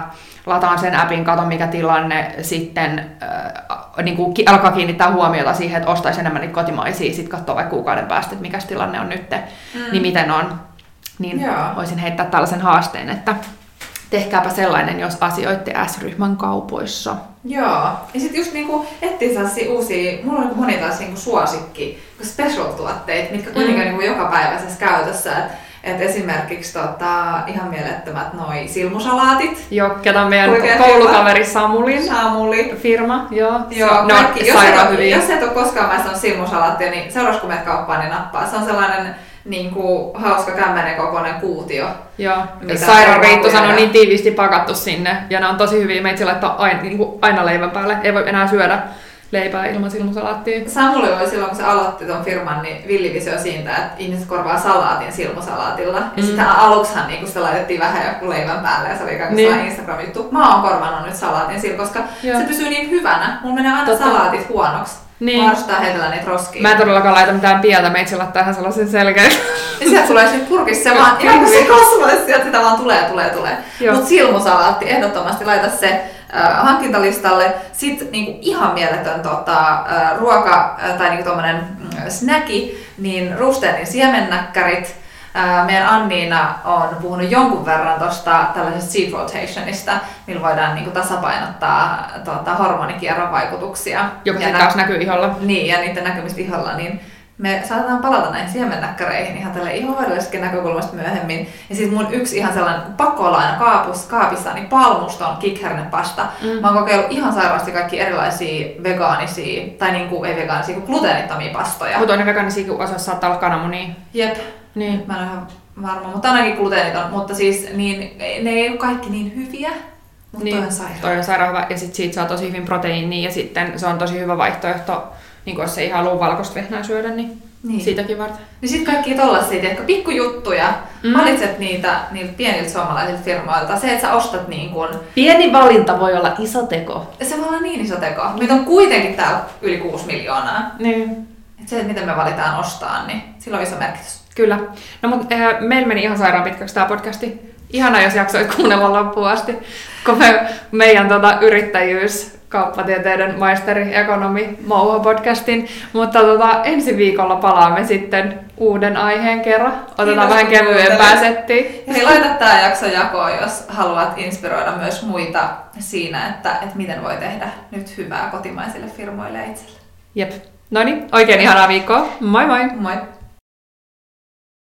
lataan sen appin, katon mikä tilanne, sitten niin kuin alkaa kiinnittää huomiota siihen, että ostaisi enemmän niitä kotimaisia, sit katsoo vaikka kuukauden päästä, että mikä tilanne on nyt, niin miten on. Niin yeah. Voisin heittää tällaisen haasteen, että tehkääpä sellainen, jos asioitte S-ryhmän kaupoissa. Joo. Ja sitten just niinku etsiä sellaisia uusia, mulla on moni taas niinku suosikki, special-tuotteita, mitkä kuitenkin niinku jokapäiväisessä käytössä. Et esimerkiksi ihan mielettömät noi silmusalaatit. Joo, ketä meidän koulukaveri Samuli. Firma, joo. Kaikki, jos et ole koskaan mä sanon silmusalaattia, niin seuraavaksi kun menet kauppaan, niin nappaa. Se on sellainen niinku hauska kämmenen kokoinen kuutio. Joo, sairaan Riitto on niin tiiviisti pakattu sinne. Ja ne on tosi hyviä, meitä sillä laittaa aina leivän päälle. Ei voi enää syödä leipää ilman silmusalaattia. Samuli oli silloin, kun se aloitti ton firman, niin villivisio siitä, että ihmiset korvaa salaatin silmusalaatilla. Ja sitten aluksihan niin se laitettiin vähän joku leivän päälle ja se oli kaikki sellainen Instagram juttu. Mä oon korvannut nyt salaatin sillä, koska se pysyy niin hyvänä. Mulla menee aina salaatit huonoksi. Niin. Varustaa heitellä niitä roskiin. Mä en todellakaan laita mitään pieltä, meitä se laittaa ihan sellaisen selkeän. Ja sieltä tulee sinne purkissa se vaan, ihan kun se kasvaisi, sieltä sitä vaan tulee. Mut silmusalaatti, ehdottomasti laita se hankintalistalle. Sitten niinku ihan mieletön ruoka tai niinku tommonen snäki, niin Rustenin siemennäkkärit. Meidän Anniina on puhunut jonkun verran tuosta tällaisesta seed rotationista, millä voidaan niinku tasapainottaa hormonikierron vaikutuksia. Joka sitten taas näkyy iholla. Niin, ja niiden näkymistä iholla. Niin me saatetaan palata näihin siemennäkkäreihin ihan tälle ihohoidollisestakin näkökulmasta myöhemmin. Ja sitten mun yksi ihan sellainen pakolainen kaapissa, niin palmuston kikhernepasta. Mä oon kokeillut ihan sairaasti kaikki erilaisia vegaanisia, tai niinku ei vegaanisia, kuin gluteenittomia pastoja. Mutta on ne vegaanisia, kun osassa saattaa olla kananmunia. Jep. Niin. Mä en ole ihan varma, mutta ainakin gluteeniton, mutta siis niin, ne ei ole kaikki niin hyviä, mutta niin, toi on sairaan hyvä ja sit siitä saa tosi hyvin proteiiniä ja sitten se on tosi hyvä vaihtoehto, niin jos ei halua valkoista vehnää syödä, niin siitäkin varten. Niin sit kaikki tollasia, tiedätkö, pikkujuttuja, valitset niiltä pieniltä suomalaisilta firmoilta, se että sä ostat niin kuin... Pieni valinta voi olla iso teko. Se voi olla niin iso teko, meitä on kuitenkin täällä yli 6 miljoonaa. Niin. Et se, että miten me valitaan ostaa, niin sillä on iso merkitys. Kyllä. No mutta meillä meni ihan sairaan pitkäksi tämä podcasti. Ihanaa, jos jaksoit kuunnella loppuun asti, kun meidän yrittäjyys, kauppatieteiden maisteri, ekonomi, Mouho-podcastin. Mutta ensi viikolla palaamme sitten uuden aiheen kerran. Otetaan vähän kevyempää settiä. Ja laita tämä jakso jakoon, jos haluat inspiroida myös muita siinä, että miten voi tehdä nyt hyvää kotimaisille firmoille itselle. Jep. No niin, oikein ihanaa viikkoa. Moi moi! Moi!